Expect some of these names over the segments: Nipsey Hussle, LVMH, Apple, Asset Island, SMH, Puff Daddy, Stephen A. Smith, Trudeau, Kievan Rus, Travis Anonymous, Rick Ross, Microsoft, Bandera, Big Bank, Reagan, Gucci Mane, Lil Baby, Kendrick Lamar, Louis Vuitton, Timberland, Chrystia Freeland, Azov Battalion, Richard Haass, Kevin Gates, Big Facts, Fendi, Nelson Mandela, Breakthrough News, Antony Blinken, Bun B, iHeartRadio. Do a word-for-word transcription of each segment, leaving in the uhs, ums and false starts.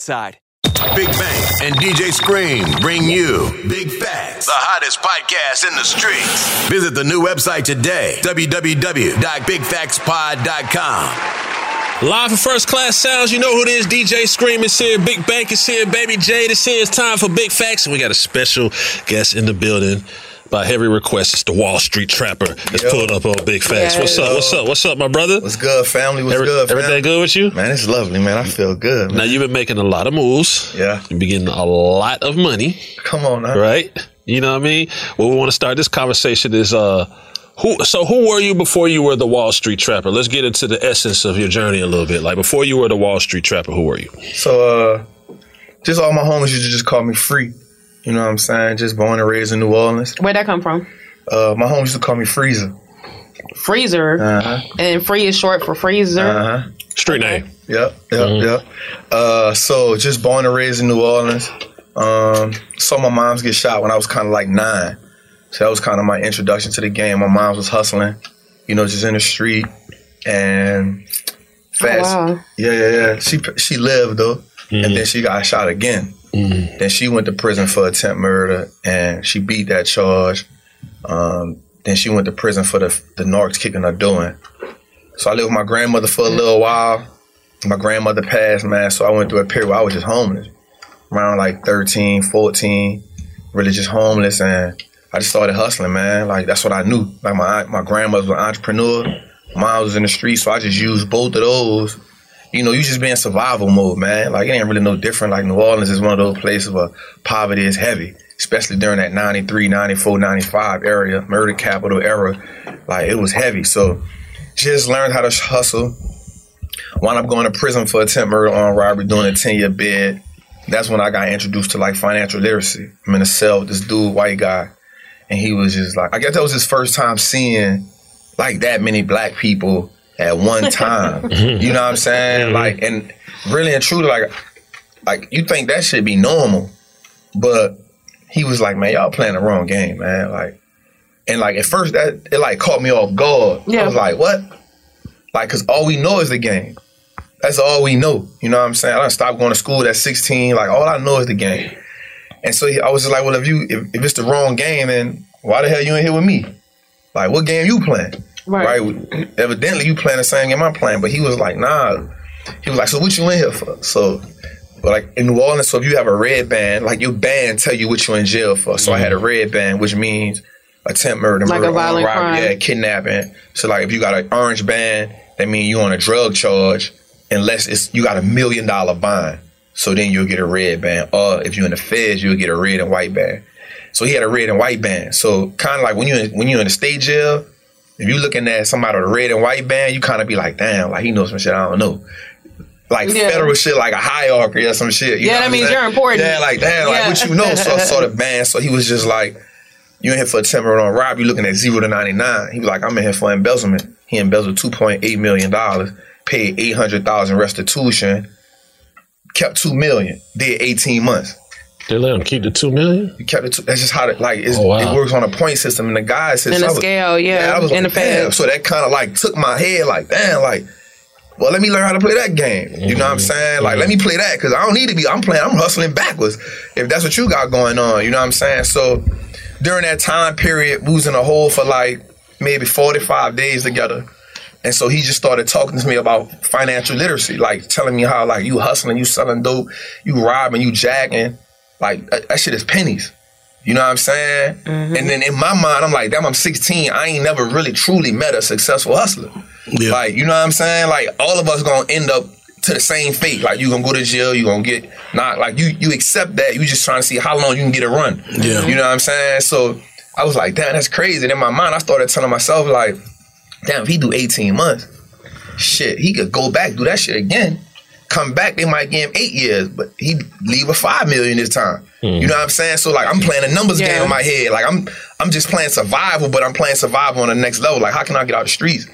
Side. Big Bank and D J Scream bring you Big Facts, the hottest podcast in the streets. Visit the new website today, w w w dot big facts pod dot com. Live for First Class Sounds, you know who it is. D J Scream is here, Big Bank is here, Baby Jade is here. It's time for Big Facts, and we got a special guest in the building. By heavy request, it's the Wall Street Trapper that's pulled up on Big Facts. Yes. What's up? What's up? What's up, my brother? What's good, family? What's Every, good, family? Everything good with you? Man, it's lovely, man. I feel good, man. Now, you've been making a lot of moves. Yeah. You've been getting a lot of money. Come on now. Right? You know what I mean? Where we want to start this conversation is, uh, who. so who were you before you were the Wall Street Trapper? Let's get into the essence of your journey a little bit. Like, before you were the Wall Street Trapper, who were you? So, uh, just all my homies used to just call me Free. You know what I'm saying? Just born and raised in New Orleans. Where'd that come from? Uh, my homies used to call me Freezer. Freezer? Uh-huh. And Free is short for Freezer? Uh-huh. Street name. Yep, yep, mm-hmm. yep. Uh, so just born and raised in New Orleans. Um, saw my moms get shot when I was kind of like nine. So that was kind of my introduction to the game. My mom was hustling, you know, just in the street. And fast. Oh, wow. Yeah, yeah, yeah. She, she lived, though. Mm-hmm. And then she got shot again. Mm-hmm. Then she went to prison for attempt murder, and she beat that charge. Um, then she went to prison for the the narcs kicking her doing. So I lived with my grandmother for a little while. My grandmother passed, man, so I went through a period where I was just homeless. Around like thirteen, fourteen, really just homeless, and I just started hustling, man. Like, that's what I knew. Like, my my grandmother was an entrepreneur. Mine was in the street, so I just used both of those. You know, you just be in survival mode, man. Like, it ain't really no different. Like, New Orleans is one of those places where poverty is heavy, especially during that ninety-three, ninety-four, ninety-five area, murder capital era. Like, it was heavy. So just learned how to hustle. Wound up going to prison for attempt murder on robbery, doing a ten-year bid. That's when I got introduced to, like, financial literacy. I'm in a cell with this dude, white guy, and he was just like, I guess that was his first time seeing, like, that many black people at one time. You know what I'm saying? Like, and really and truly, like, like you think that should be normal, but he was like, man, y'all playing the wrong game, man. Like, and like, at first that, it like caught me off guard. Yeah. I was like, what? Like, because all we know is the game. That's all we know. You know what I'm saying? I done stopped going to school at sixteen. Like, all I know is the game. And so I was just like, well, if you if, if it's the wrong game, then why the hell you in here with me? Like, what game you playing? Right. right? Evidently, you playing the same game I'm playing. But he was like, nah. He was like, so what you in here for? So, like, in New Orleans, so if you have a red band, like, your band tell you what you in jail for. So mm-hmm. I had a red band, which means attempt murder, like murder, a violent crime. Yeah, kidnapping. So, like, if you got an orange band, that means you on a drug charge. Unless it's you got a million dollar bond. So then you'll get a red band. Or if you're in the feds, you'll get a red and white band. So he had a red and white band. So kind of like when you're in, when you're in the state jail, if you're looking at somebody with a red and white band, you kind of be like, damn, like he knows some shit I don't know. Like yeah. federal shit, like a hierarchy or some shit. You yeah, know that means saying? You're important. Yeah, like damn, yeah. like what you know. So I saw the band. So he was just like, you in here for attempt murder on rob, you're looking at zero to ninety-nine. He was like, I'm in here for embezzlement. He embezzled two point eight million dollars. Paid eight hundred thousand restitution, kept two million, did eighteen months. They let him keep the two million. You kept the two. That's just how it like. It's, oh, wow. It works on a point system and the guy says in the scale, yeah, yeah I was in like, the damn. So that kind of like took my head like damn, like well, let me learn how to play that game. You mm-hmm. know what I'm saying? Like mm-hmm. let me play that because I don't need to be. I'm playing. I'm hustling backwards. If that's what you got going on, you know what I'm saying? So during that time period, we was in a hole for like maybe forty-five days together. And so he just started talking to me about financial literacy, like telling me how like you hustling, you selling dope, you robbing, you jacking. Like that, that shit is pennies. You know what I'm saying? Mm-hmm. And then in my mind, I'm like, damn, I'm sixteen. I ain't never really truly met a successful hustler. Yeah. Like, you know what I'm saying? Like all of us going to end up to the same fate. Like you going to go to jail, you going to get not like you, you accept that. You just trying to see how long you can get a run. Yeah. You know what I'm saying? So I was like, damn, that's crazy. And in my mind, I started telling myself like, damn, if he do eighteen months, shit, he could go back, do that shit again. Come back, they might give him eight years, but he leave a five million this time. Mm. You know what I'm saying? So like I'm playing a numbers yeah. game in my head. Like I'm I'm just playing survival, but I'm playing survival on the next level. Like, how can I get out the streets?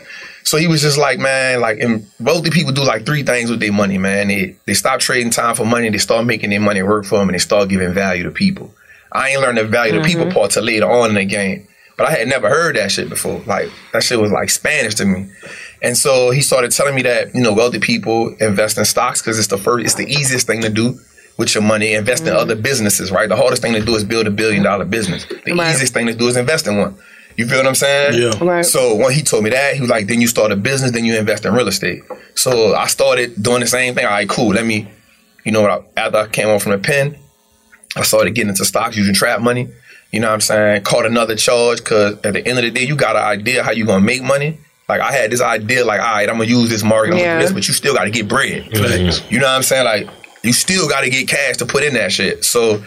So he was just like, man, like, and both the people do like three things with their money, man. They they stop trading time for money, they start making their money work for them, and they start giving value to people. I ain't learned the value mm-hmm. to people part till later on in the game. But I had never heard that shit before. Like, that shit was like Spanish to me. And so he started telling me that, you know, wealthy people invest in stocks because it's the first, it's the easiest thing to do with your money. Invest mm-hmm. in other businesses, right? The hardest thing to do is build a billion dollar business. The right. easiest thing to do is invest in one. You feel what I'm saying? Yeah. Right. So when he told me that, he was like, then you start a business, then you invest in real estate. So I started doing the same thing. All right, cool. Let me, you know, what? After I came home from the pen, I started getting into stocks using trap money. You know what I'm saying? Caught another charge because at the end of the day, you got an idea how you going to make money. Like, I had this idea, like, all right, I'm going to use this market, I'm yeah. gonna do this, but you still got to get bread. Mm-hmm. Like, you know what I'm saying? Like, you still got to get cash to put in that shit. So,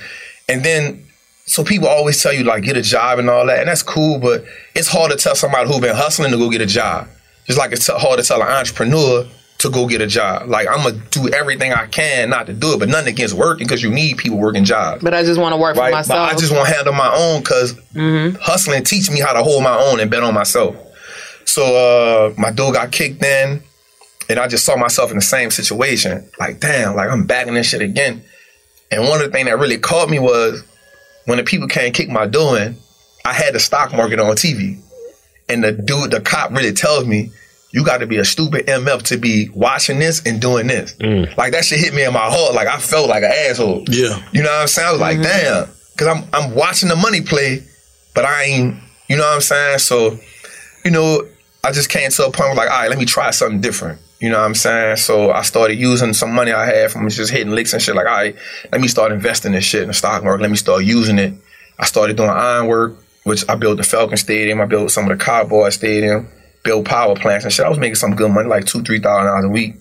and then, so people always tell you, like, get a job and all that, and that's cool, but it's hard to tell somebody who been hustling to go get a job. Just like it's hard to tell an entrepreneur to go get a job. Like, I'm going to do everything I can not to do it, but nothing against working because you need people working jobs. But I just want to work right? for myself. But I just want to handle my own because mm-hmm. hustling teach me how to hold my own and bet on myself. So uh, my dude got kicked in and I just saw myself in the same situation. Like, damn, like I'm back in this shit again. And one of the things that really caught me was when the people came kick my dude in, I had the stock market on T V. And the dude, the cop really tells me, you got to be a stupid M F to be watching this and doing this. Mm. Like, that shit hit me in my heart. Like, I felt like an asshole. Yeah. You know what I'm saying? I was like, mm-hmm. damn. Because I'm I'm watching the money play, but I ain't, you know what I'm saying? So, you know, I just came to a point where like, all right, let me try something different. You know what I'm saying? So I started using some money I had from just hitting licks and shit. Like, all right, let me start investing this shit in the stock market. Let me start using it. I started doing iron work, which I built the Falcon Stadium. I built some of the Cowboy Stadium. Build power plants and shit. I was making some good money, like two, three thousand dollars a week.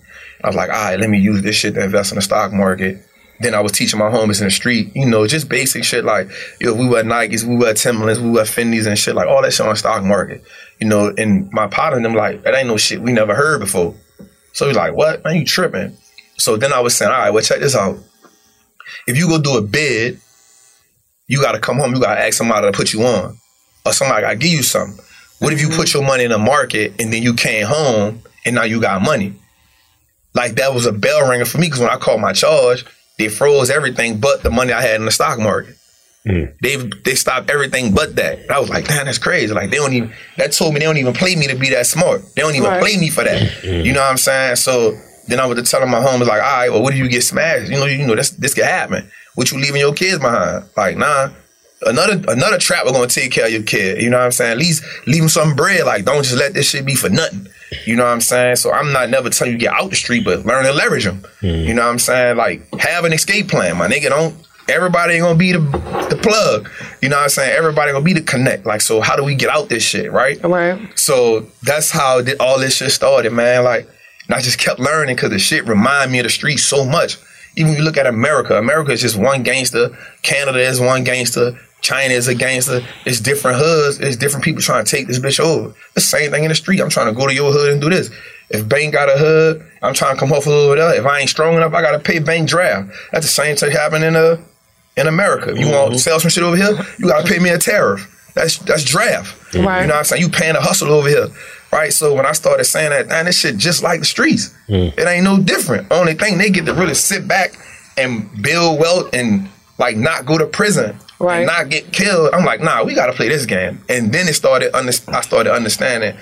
I was like, all right, let me use this shit to invest in the stock market. Then I was teaching my homies in the street, you know, just basic shit like, yo, we wear Nikes, we wear Timberlands, we wear Fendi's and shit, like all that shit on the stock market, you know. And my partner and them like, that ain't no shit we never heard before. So he's like, what? Man, you tripping? So then I was saying, all right, well, check this out. If you go do a bid, you got to come home, you got to ask somebody to put you on, or somebody got to give you something. What if you put your money in the market and then you came home and now you got money? Like, that was a bell ringer for me because when I called my charge, they froze everything but the money I had in the stock market. Mm. They they stopped everything but that. And I was like, damn, that's crazy. Like they don't even that told me they don't even play me to be that smart. They don't even right. play me for that. Mm-hmm. You know what I'm saying? So then I was telling my homies like, all right, well, what if you get smashed? You know, you know, this this could happen. What you leaving your kids behind? Like, nah. Another another trapper gonna take care of your kid. You know what I'm saying? At least leave him some bread. Like, don't just let this shit be for nothing. You know what I'm saying? So I'm not never telling you to get out the street, but learn to leverage them. Mm. You know what I'm saying? Like, have an escape plan, my nigga. Don't everybody ain't gonna be the the plug. You know what I'm saying? Everybody gonna be the connect. Like, so how do we get out this shit, right? Right. So that's how all this shit started, man. Like, and I just kept learning because the shit remind me of the street so much. Even if you look at America, America is just one gangster. Canada is one gangster. China is a gangster. It's different hoods. It's different people trying to take this bitch over. The same thing in the street. I'm trying to go to your hood and do this. If Bank got a hood, I'm trying to come home over there. If I ain't strong enough, I got to pay Bank draft. That's the same thing happening in, uh, in America. You mm-hmm. want to sell some shit over here? You got to pay me a tariff. That's that's draft. Mm-hmm. Right. You know what I'm saying? You paying a hustle over here. Right, so when I started saying that, man, this shit just like the streets. Mm. It ain't no different. Only thing they get to really sit back and build wealth and like not go to prison right. and not get killed. I'm like, nah, we gotta play this game. And then it started. Under- I started understanding.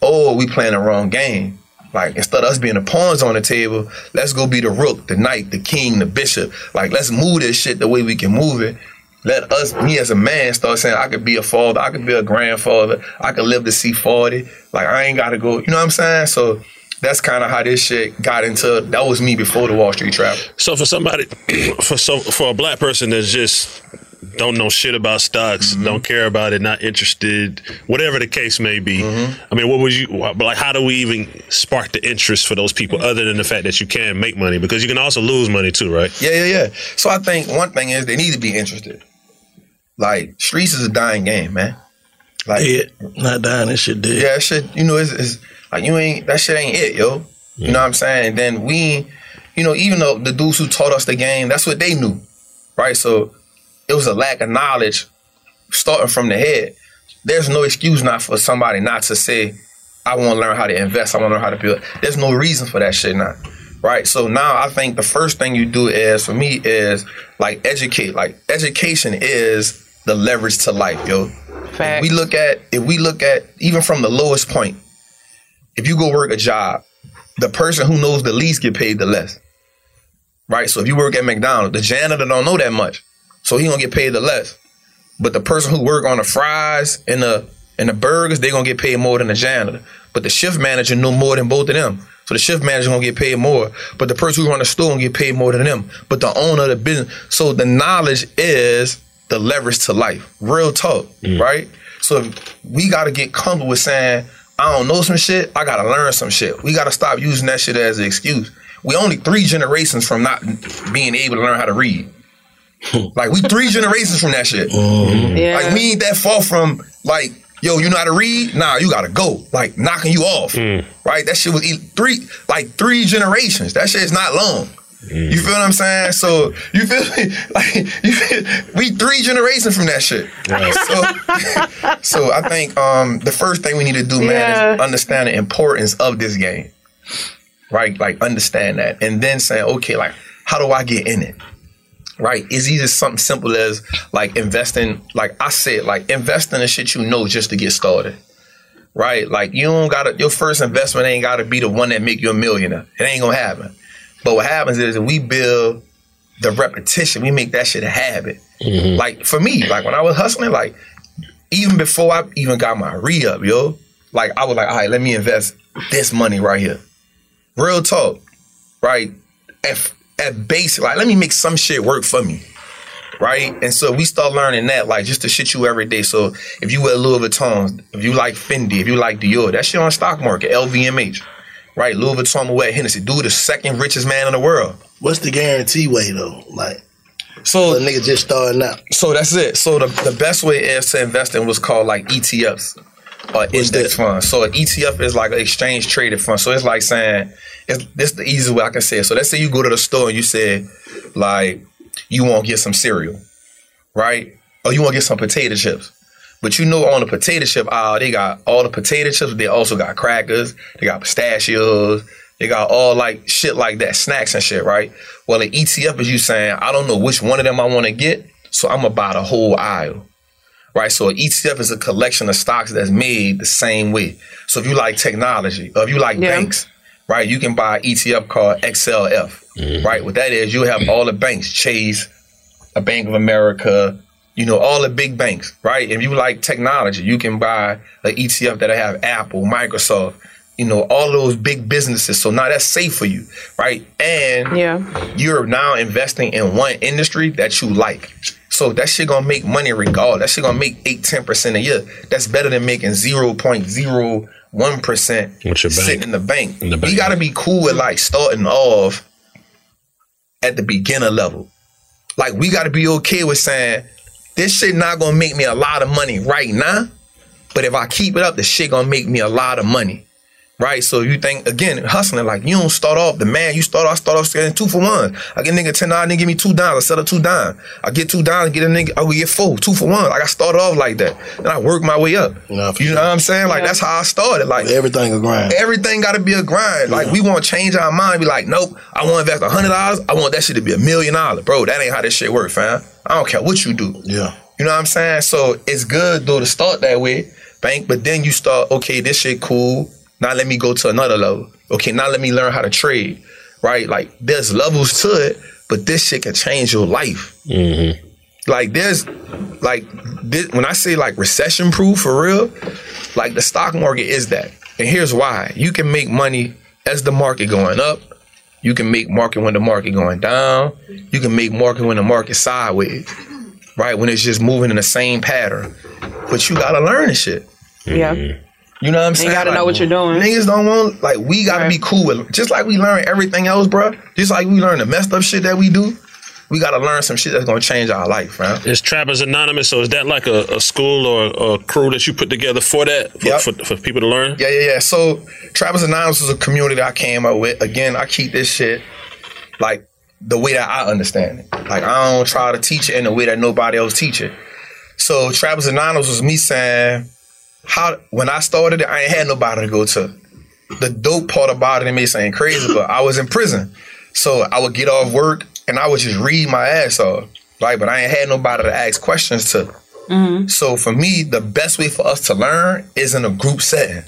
Oh, we playing the wrong game. Like instead of us being the pawns on the table, let's go be the rook, the knight, the king, the bishop. Like let's move this shit the way we can move it. Let us, me as a man, start saying I could be a father, I could be a grandfather, I could live to see forty. Like, I ain't got to go, you know what I'm saying? So that's kind of how this shit got into, that was me before the Wall Street Trapper. So for somebody, for some, for a black person that's just don't know shit about stocks, mm-hmm. don't care about it, not interested, whatever the case may be, mm-hmm. I mean, what would you, like, how do we even spark the interest for those people mm-hmm. other than the fact that you can make money? Because you can also lose money too, right? Yeah, yeah, yeah. So I think one thing is they need to be interested. Like, streets is a dying game, man. Like, yeah, not dying, that shit dead. Yeah, that shit, you know, it's, it's like, you ain't, that shit ain't it, yo. Yeah. You know what I'm saying? And then we, you know, even though the dudes who taught us the game, that's what they knew, right? So it was a lack of knowledge starting from the head. There's no excuse not for somebody not to say, I want to learn how to invest, I want to learn how to build. There's no reason for that shit now. Right, so now I think the first thing you do is, for me, is like educate. Like, education is the leverage to life, yo. Fact. If we look at, if we look at, even from the lowest point, if you go work a job, the person who knows the least get paid the less. Right, so if you work at McDonald's, the janitor don't know that much, so he gonna get paid the less. But the person who work on the fries and the and the burgers, they gonna get paid more than the janitor. But the shift manager know more than both of them. So the shift manager gonna get paid more, but the person who run the store gonna get paid more than them. But the owner of the business, so the knowledge is the leverage to life. Real talk, mm. right? So we gotta get comfortable with saying, I don't know some shit, I gotta learn some shit. We gotta stop using that shit as an excuse. We only three generations from not being able to learn how to read. Like we three generations from that shit. Mm. Yeah. Like we ain't that far from like, yo, you know how to read? Nah, you gotta go. Like, knocking you off. Mm. Right? That shit was three, like three generations. That shit is not long. Mm. You feel what I'm saying? So, you feel me? Like, you feel, we three generations from that shit. Right. So, so, I think um, the first thing we need to do, man, yeah. is understand the importance of this game. Right? Like, understand that. And then saying, okay, like, how do I get in it? Right, it's either something simple as like investing, like I said, like invest in the shit you know just to get started. Right, like you don't gotta, your first investment ain't gotta be the one that make you a millionaire. It ain't gonna happen. But what happens is we build the repetition, we make that shit a habit. Mm-hmm. Like for me, like when I was hustling, like even before I even got my re-up, yo, like I was like, all right, let me invest this money right here. Real talk, right? F. At basic, like, let me make some shit work for me, right? And so we start learning that, like, just the shit you every day. So if you wear Louis Vuitton, if you like Fendi, if you like Dior, that shit on the stock market, L V M H, right? Louis Vuitton, Moet Hennessy, dude, the second richest man in the world. What's the guarantee way, though? Like, so the nigga just starting out. So that's it. So the, the best way is to invest in what's called, like, E T Fs or index funds. So an E T F is like an exchange traded fund. So it's like saying, it's, this is the easiest way I can say it. So let's say you go to the store and you say, like, you want to get some cereal, right? Or you want to get some potato chips. But you know on the potato chip aisle, they got all the potato chips, but they also got crackers, they got pistachios, they got all like shit like that, snacks and shit, right? Well, an E T F is you saying, I don't know which one of them I want to get, So I'm gonna buy the whole aisle, right? So each step is a collection of stocks that's made the same way. So if you like technology, or if you like yeah. banks, right, you can buy an E T F called X L F, mm-hmm. right? What that is, you have all the banks, Chase, a Bank of America, you know, all the big banks, right? If you like technology, you can buy an E T F that'll have Apple, Microsoft, you know, all those big businesses. So now that's safe for you, right? And yeah. you're now investing in one industry that you like. So that shit gonna make money regardless. That shit gonna make eight, ten percent a year. That's better than making zero point zero one percent sitting in the bank. In the bank. You gotta be cool with like starting off at the beginner level. Like, we gotta be okay with saying, this shit not gonna make me a lot of money right now, but if I keep it up, the shit gonna make me a lot of money, right? So you think, again, hustling, like, you don't start off the man, you start off, start off getting two for one. I get a nigga ten dollars, nigga give me two dollars, I sell a two dime. I get two dollars, get a nigga, I will get four, two for one. Like, I started off like that, and I work my way up. Nah, you know sure. what I'm saying? Like, yeah. that's how I started. Like, everything a grind. Everything gotta be a grind. Like, yeah. we wanna change our mind, be like, nope, I wanna invest a hundred dollars, I want that shit to be a million dollars. Bro, that ain't how this shit work, fam. I don't care what you do. Yeah. You know what I'm saying? So it's good, though, to start that way, bank, but then you start, okay, this shit cool. Now let me go to another level. Okay, now let me learn how to trade, right? Like, there's levels to it, but this shit can change your life. Mm-hmm. Like, there's, like, this, when I say, like, recession-proof, for real, like, the stock market is that. And here's why. You can make money as the market going up. You can make market when the market going down. You can make market when the market sideways, right? When it's just moving in the same pattern. But you got to learn this shit. Yeah. Mm-hmm. You know what I'm saying? You gotta like, know what you're doing. Niggas don't want, like, we gotta right. be cool with, just like we learn everything else, bro. Just like we learn the messed up shit that we do, we gotta learn some shit that's gonna change our life, bro. Is Travis Anonymous, so is that like a, a school or a crew that you put together for that? For, yep. for, for people to learn? Yeah, yeah, yeah. So Travis Anonymous is a community that I came up with. Again, I keep this shit, like, the way that I understand it. Like, I don't try to teach it in the way that nobody else teach it. So Travis Anonymous was me saying, how when I started it, I ain't had nobody to go to. The dope part about it, it may sound crazy, but I was in prison. So I would get off work and I would just read my ass off. Right? But I ain't had nobody to ask questions to. Mm-hmm. So for me, the best way for us to learn is in a group setting.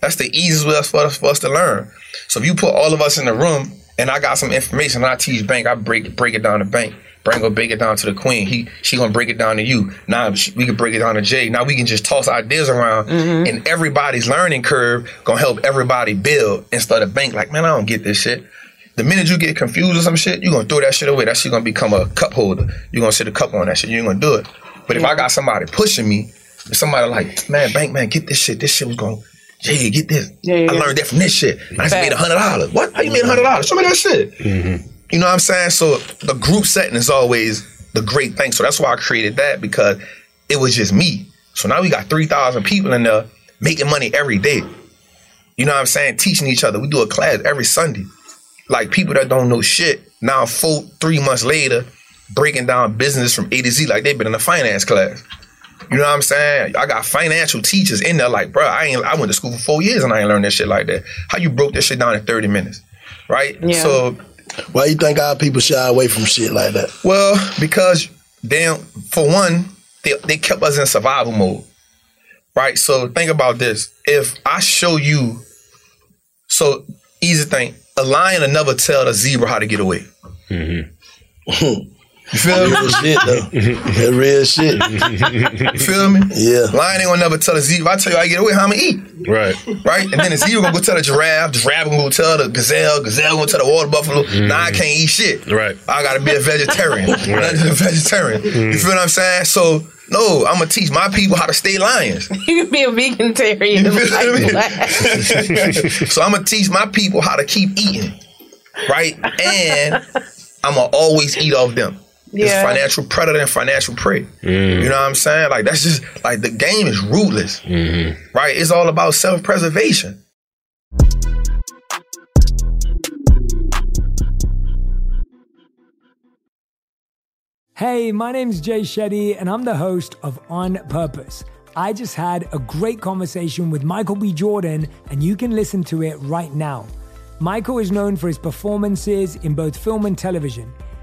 That's the easiest way for us, for us to learn. So if you put all of us in the room and I got some information and I teach bank, I break break it down to bank. Bring her, break it down to the queen. He, she gonna break it down to you. Now she, we can break it down to Jay. Now we can just toss ideas around, mm-hmm. and everybody's learning curve gonna help everybody build instead of bank. Like, man, I don't get this shit. The minute you get confused or some shit, you gonna throw that shit away. That shit gonna become a cup holder. You gonna sit a cup on that shit. You ain't gonna do it. But if I got somebody pushing me, if somebody like, man, bank, man, get this shit. This shit was gonna. Jay, get this. Yeah, yeah, I learned that from this shit. I just made a hundred dollars. What? How you made a hundred dollars? Show me that shit. Mm-hmm. You know what I'm saying? So the group setting is always the great thing. So that's why I created that, because it was just me. So now we got three thousand people in there making money every day. You know what I'm saying? Teaching each other. We do a class every Sunday. Like, people that don't know shit, now four, three months later, breaking down business from A to Z like they've been in a finance class. You know what I'm saying? I got financial teachers in there like, bro, I ain't. I went to school for four years and I ain't learned that shit like that. How you broke that shit down in thirty minutes, right? Yeah. So... why you think our people shy away from shit like that? Well, because they, for one, they, they kept us in survival mode, right? So think about this. If I show you, so easy thing, a lion will never tell a zebra how to get away. Mm-hmm. You feel me? Real shit, though. Real shit. You feel me? Yeah. Lion ain't gonna never tell a zebra. I tell you I get away, how I'm gonna eat. Right. Right? And then the zebra gonna go tell the giraffe. The giraffe gonna go tell the gazelle. Gazelle gonna tell the water buffalo. Mm. Nah, I can't eat shit. Right. I gotta be a vegetarian. Right. I'm not a vegetarian. Mm. You feel what I'm saying? So, no, I'm gonna teach my people how to stay lions. You can be a vegetarian. You feel what I mean? So I'm gonna teach my people how to keep eating. Right? And I'm gonna always eat off them. Yeah. It's financial predator and financial prey. Mm. You know what I'm saying? Like, that's just, like, the game is ruthless, mm-hmm. right? It's all about self-preservation. Hey, my name's Jay Shetty, and I'm the host of On Purpose. I just had a great conversation with Michael B. Jordan, and you can listen to it right now. Michael is known for his performances in both film and television.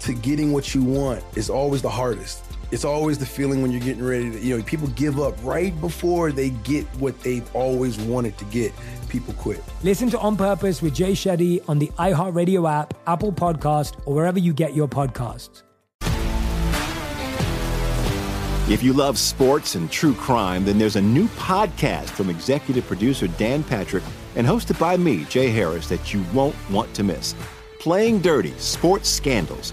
to getting what you want is always the hardest. It's always the feeling when you're getting ready to, you know, people give up right before they get what they've always wanted to get. People quit. Listen to On Purpose with Jay Shetty on the iHeartRadio app, Apple Podcast, or wherever you get your podcasts. If you love sports and true crime, then there's a new podcast from executive producer Dan Patrick and hosted by me, Jay Harris, that you won't want to miss. Playing Dirty: Sports Scandals.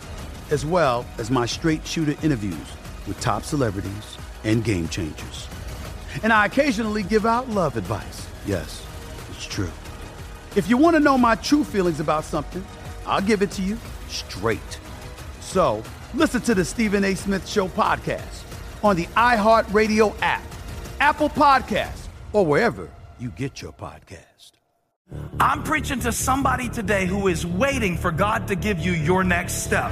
as well as my straight shooter interviews with top celebrities and game changers. And I occasionally give out love advice. Yes, it's true. If you want to know my true feelings about something, I'll give it to you straight. So listen to the Stephen A. Smith Show podcast on the iHeartRadio app, Apple Podcasts, or wherever you get your podcasts. I'm preaching to somebody today who is waiting for God to give you your next step,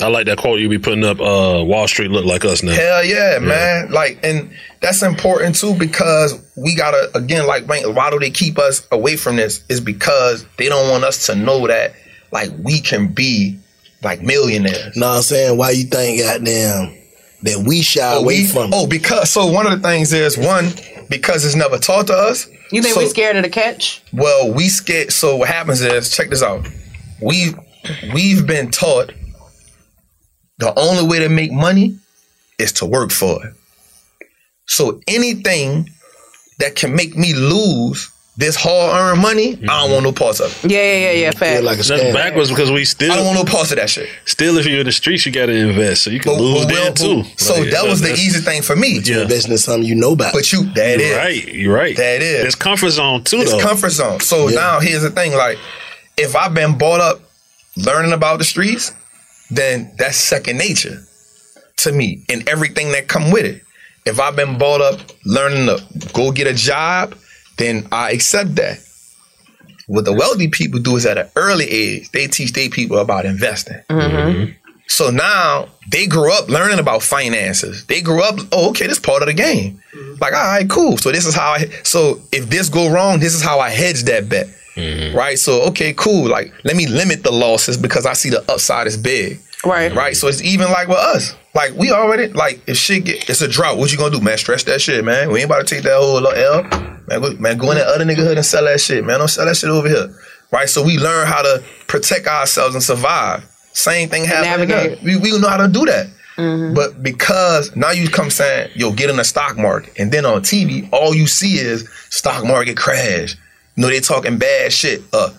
I like that quote you be putting up. Uh, Wall Street look like us now. Hell yeah, yeah, man! Like, and that's important too, because we gotta, again, like, why do they keep us away from this? Is because they don't want us to know that, like, we can be like millionaires. Know what I'm saying? Why you think, goddamn, that we shy oh, away we, from? Oh, because so one of the things is one because it's never taught to us. You think so, we're scared of the catch? Well, we scared. So what happens is, check this out. We we've been taught. The only way to make money is to work for it. So anything that can make me lose this hard-earned money, mm-hmm. I don't want no parts of it. Yeah, yeah, yeah, yeah. Fact. Like that's backwards because we still... I don't want no parts of that shit. Still, if you're in the streets, you got to invest. So you can but, lose but then, too. So like, that was the easy thing for me. But you're yeah. investing in something you know about. But you, that you're is. right. You're right. That is. It's comfort zone, too, it's though. It's comfort zone. So yeah. now, here's the thing. Like, if I've been brought up learning about the streets, then that's second nature to me and everything that come with it. If I've been brought up learning to go get a job, then I accept that. What the wealthy people do is at an early age, they teach their people about investing. Mm-hmm. So now they grew up learning about finances. They grew up, oh, okay, this part of the game. Like, all right, cool. So this is how I, so if this go wrong, this is how I hedge that bet. Mm-hmm. Right? So, okay, cool. Like, let me limit the losses because I see the upside is big. Right. Right? So it's even like with us. Like, we already, like, if shit get, it's a drought, what you gonna do, man? Stretch that shit, man. We ain't about to take that whole little L. Man, go, man, go in that other nigga hood and sell that shit, man. Don't sell that shit over here. Right? So we learn how to protect ourselves and survive. Same thing happened. Navigate. We, we know how to do that. Mm-hmm. But because now you come saying, yo, get in the stock market. And then on T V, all you see is stock market crash. You know, they talking bad shit. Uh,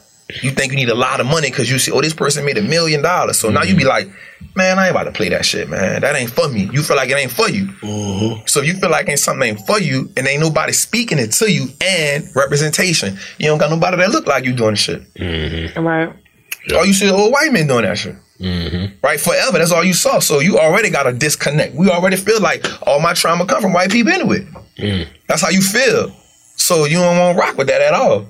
You think you need a lot of money because you see, oh, this person made a million dollars. So mm-hmm. now you be like, man, I ain't about to play that shit, man. That ain't for me. You feel like it ain't for you. Mm-hmm. So if you feel like ain't something ain't for you and ain't nobody speaking it to you and representation, you don't got nobody that look like you doing shit. Mm-hmm. Right. Yep. All you see is old white men doing that shit. Mm-hmm. Right? Forever. That's all you saw. So you already got a disconnect. We already feel like all my trauma come from white people anyway. Mm. That's how you feel. So you don't want to rock with that at all.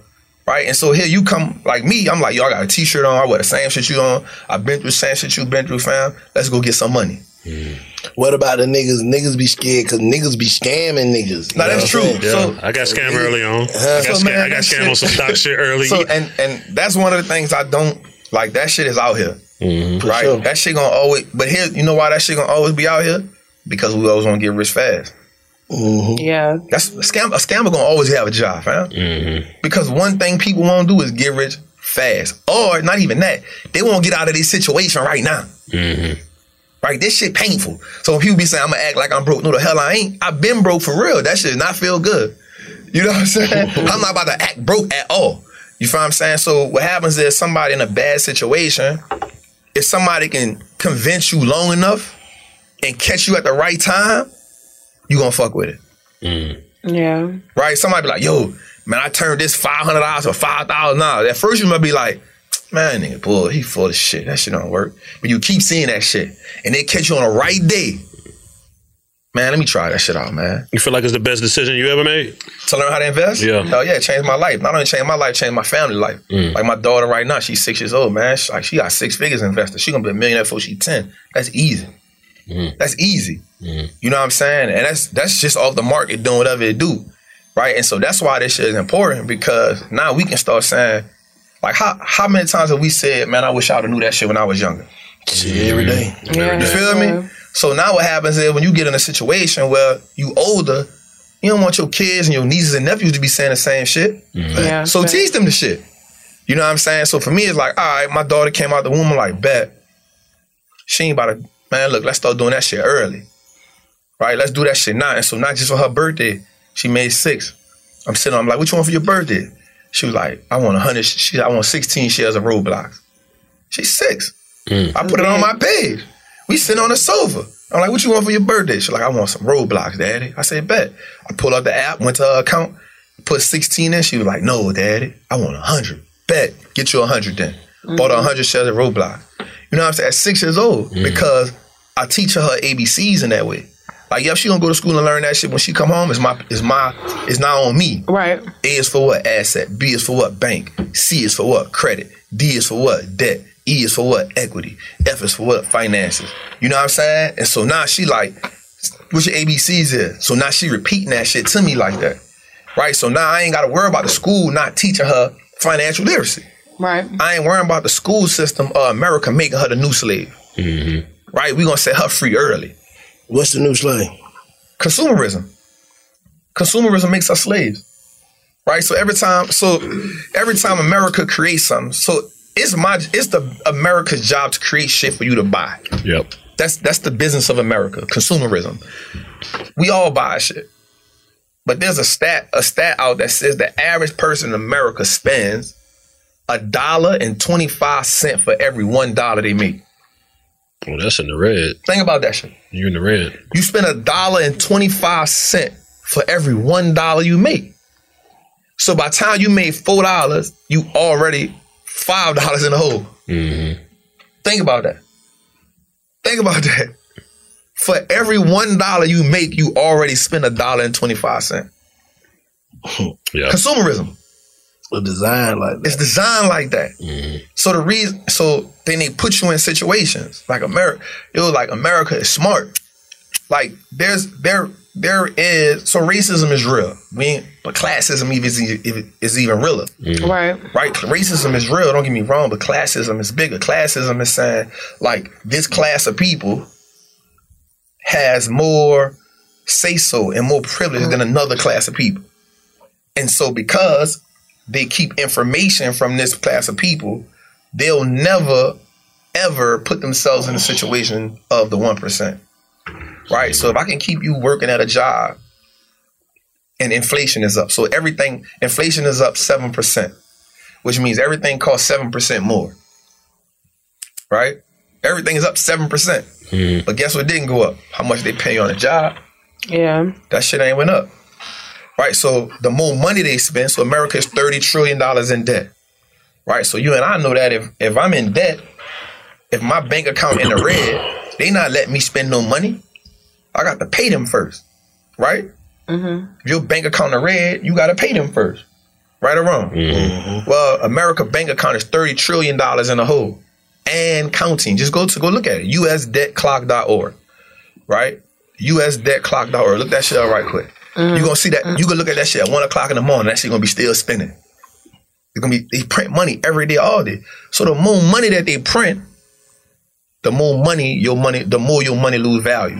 Right? And so here you come, like me, I'm like, yo, I got a t-shirt on, I wear the same shit you on, I've been through the same shit you been through, fam. Let's go get some money. Mm. What about the niggas? Niggas be scared because niggas be scamming niggas. No, that's true. Yeah. So, I got scammed early on. Uh, I got, so, man, I got scammed on some stock shit early. So, and, and that's one of the things I don't, like, that shit is out here. Mm-hmm. Right? Sure. That shit gonna always, but here, you know why that shit gonna always be out here? Because we always wanna get rich fast. Mm-hmm. Yeah, that's a scam. A scammer gonna always have a job, huh? Mm-hmm. Because one thing people won't do is get rich fast, or not even that. They won't get out of this situation right now. Mm-hmm. Right, this shit painful. So when people be saying I'm gonna act like I'm broke, no, the hell I ain't. I've been broke for real. That shit not feel good. You know what I'm saying? I'm not about to act broke at all. You feel what I'm saying? So what happens is somebody in a bad situation, if somebody can convince you long enough and catch you at the right time, you gonna fuck with it. Mm. Yeah. Right? Somebody be like, yo, man, I turned this five hundred dollars to five thousand dollars. At first, you might be like, man, nigga, boy, he full of shit. That shit don't work. But you keep seeing that shit, and they catch you on the right day. Man, let me try that shit out, man. You feel like it's the best decision you ever made? To learn how to invest? Yeah. Hell yeah, it changed my life. Not only changed my life, changed my family life. Mm. Like my daughter right now, she's six years old, man. She, like, she got six figures invested. She gonna be a millionaire before she's ten. That's easy. Mm. That's easy. Mm. You know what I'm saying? And that's that's just off the market doing whatever it do. Right? And so that's why this shit is important, because now we can start saying, like, how how many times have we said, man, I wish I would have knew that shit when I was younger? Mm. Every day. Yeah. You feel yeah. me? So now what happens is when you get in a situation where you older, you don't want your kids and your nieces and nephews to be saying the same shit. Mm. Yeah, so right. teach them the shit. You know what I'm saying? So for me, it's like, all right, my daughter came out the womb, I'm like, bet. She ain't about to, man, look, let's start doing that shit early. Right? Let's do that shit now. And so not just for her birthday, she made six. I'm sitting on, I'm like, what you want for your birthday? She was like, I want one hundred, she, I want sixteen shares of Roblox. She's six. Mm. I put it on my page. We sitting on the sofa. I'm like, what you want for your birthday? She's like, I want some Roblox, daddy. I said, bet. I pulled up the app, went to her account, put sixteen in. She was like, no, daddy, I want one hundred. Bet. Get you one hundred then. Mm-hmm. Bought her one hundred shares of Roblox. You know what I'm saying? At six years old, mm. because I teach her her A B Cs in that way. Like, yep, she gonna go to school and learn that shit. When she come home, it's my, it's my, it's not on me. Right. A is for what? Asset. B is for what? Bank. C is for what? Credit. D is for what? Debt. E is for what? Equity. F is for what? Finances. You know what I'm saying? And so now she like, what's your A B Cs is? So now she repeating that shit to me like that. Right? So now I ain't gotta worry about the school not teaching her financial literacy. Right. I ain't worrying about the school system of America making her the new slave. Mm-hmm. Right? We gonna set her free early. What's the new slave? Consumerism. Consumerism makes us slaves. Right? So every time, so every time America creates something, so it's my, it's the America's job to create shit for you to buy. Yep. That's that's the business of America. Consumerism. We all buy shit. But there's a stat a stat out that says the average person in America spends a dollar and twenty-five cent for every one dollar they make. Well, that's in the red. Think about that shit. You're in the red. You spend a dollar and twenty-five cent for every one dollar you make. So by the time you made four dollars, you already five dollars in the hole. Mm-hmm. Think about that. Think about that. For every one dollar you make, you already spend a dollar and twenty-five cent. Yeah. Consumerism. It's designed like that. It's designed like that. Mm-hmm. So the reason, so then they put you in situations like America. It was like America is smart. Like there's there there is so racism is real. We ain't, but classism even is, is even realer. Mm-hmm. Right. Right. Racism is real. Don't get me wrong, but classism is bigger. Classism is saying like this class of people has more say so and more privilege mm-hmm. than another class of people, and so because they keep information from this class of people, they'll never, ever put themselves in a situation of the one percent. Right? So if I can keep you working at a job and inflation is up. So everything, inflation is up seven percent, which means everything costs seven percent more. Right? Everything is up seven percent. Mm-hmm. But guess what didn't go up? How much they pay on a job. Yeah. That shit ain't went up. Right, so the more money they spend, so America is thirty trillion dollars in debt. Right, so you and I know that if, if I'm in debt, if my bank account in the red, they not letting me spend no money. I got to pay them first, right? Mm-hmm. If your bank account in the red, you got to pay them first, right or wrong? Mm-hmm. Well, America bank account is thirty trillion dollars in the hole and counting. Just go to go look at it, u s debt clock dot org, right? u s debt clock dot org, look that shit up right quick. Mm. You're going to see that. You can look at that shit at one o'clock in the morning. That shit going to be still spinning. It's going to be, they print money every day, all day. So the more money that they print, the more money your money, the more your money lose value.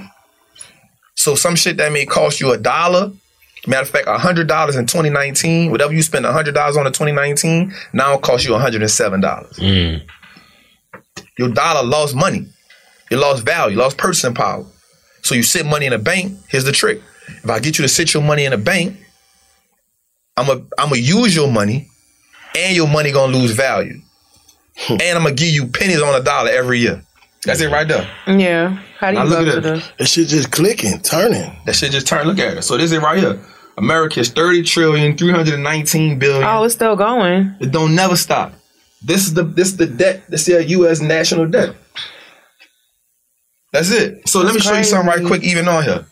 So some shit that may cost you a dollar, matter of fact, one hundred dollars in twenty nineteen, whatever you spend one hundred dollars on in twenty nineteen, now it costs you one hundred seven dollars. Mm. Your dollar lost money. You lost value, lost purchasing power. So you sit money in a bank, here's the trick. If I get you to sit your money in a bank, I'm a I'm gonna use your money, and your money gonna lose value, and I'm gonna give you pennies on a dollar every year. That's it right there. Yeah. How do you look at it? That shit just clicking, turning. That shit just turn. Look at it. So this is right here. America's thirty trillion, three hundred nineteen billion. Oh, it's still going. It don't never stop. This is the this is the debt. This is our U S national debt. That's it. So let me show you something right quick. Even on here.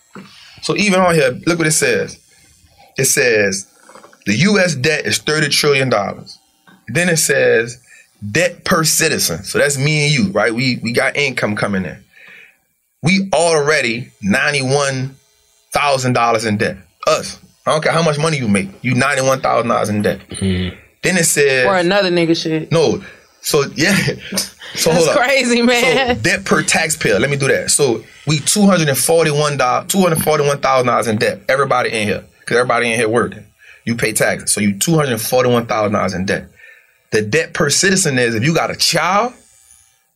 So even on here, look what it says. It says the U S debt is thirty trillion dollars. Then it says debt per citizen. So that's me and you, right? We we got income coming in. We already ninety-one thousand dollars in debt. Us. I don't care how much money you make. You ninety-one thousand dollars in debt. Mm-hmm. Then it says... Or another nigga shit. No. So, yeah. So that's hold crazy, up. man. So, debt per taxpayer. Let me do that. So, we two hundred forty-one thousand dollars two hundred forty-one thousand dollars in debt. Everybody in here. Because everybody in here working. You pay taxes. So, you two hundred forty-one thousand dollars in debt. The debt per citizen is if you got a child,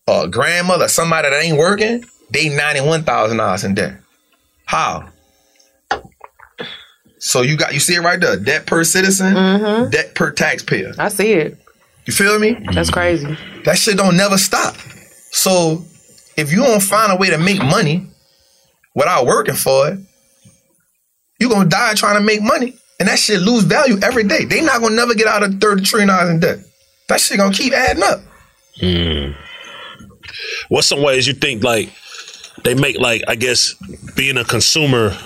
or a grandmother, or somebody that ain't working, they ninety-one thousand dollars in debt. How? So, you got you see it right there. Debt per citizen, mm-hmm. debt per taxpayer. I see it. You feel me? That's crazy. That shit don't never stop. So if you don't find a way to make money without working for it, you're going to die trying to make money. And that shit lose value every day. They not going to never get out of thirty trillion dollars in debt. That shit going to keep adding up. Hmm. What's some ways you think like they make like, I guess, being a consumer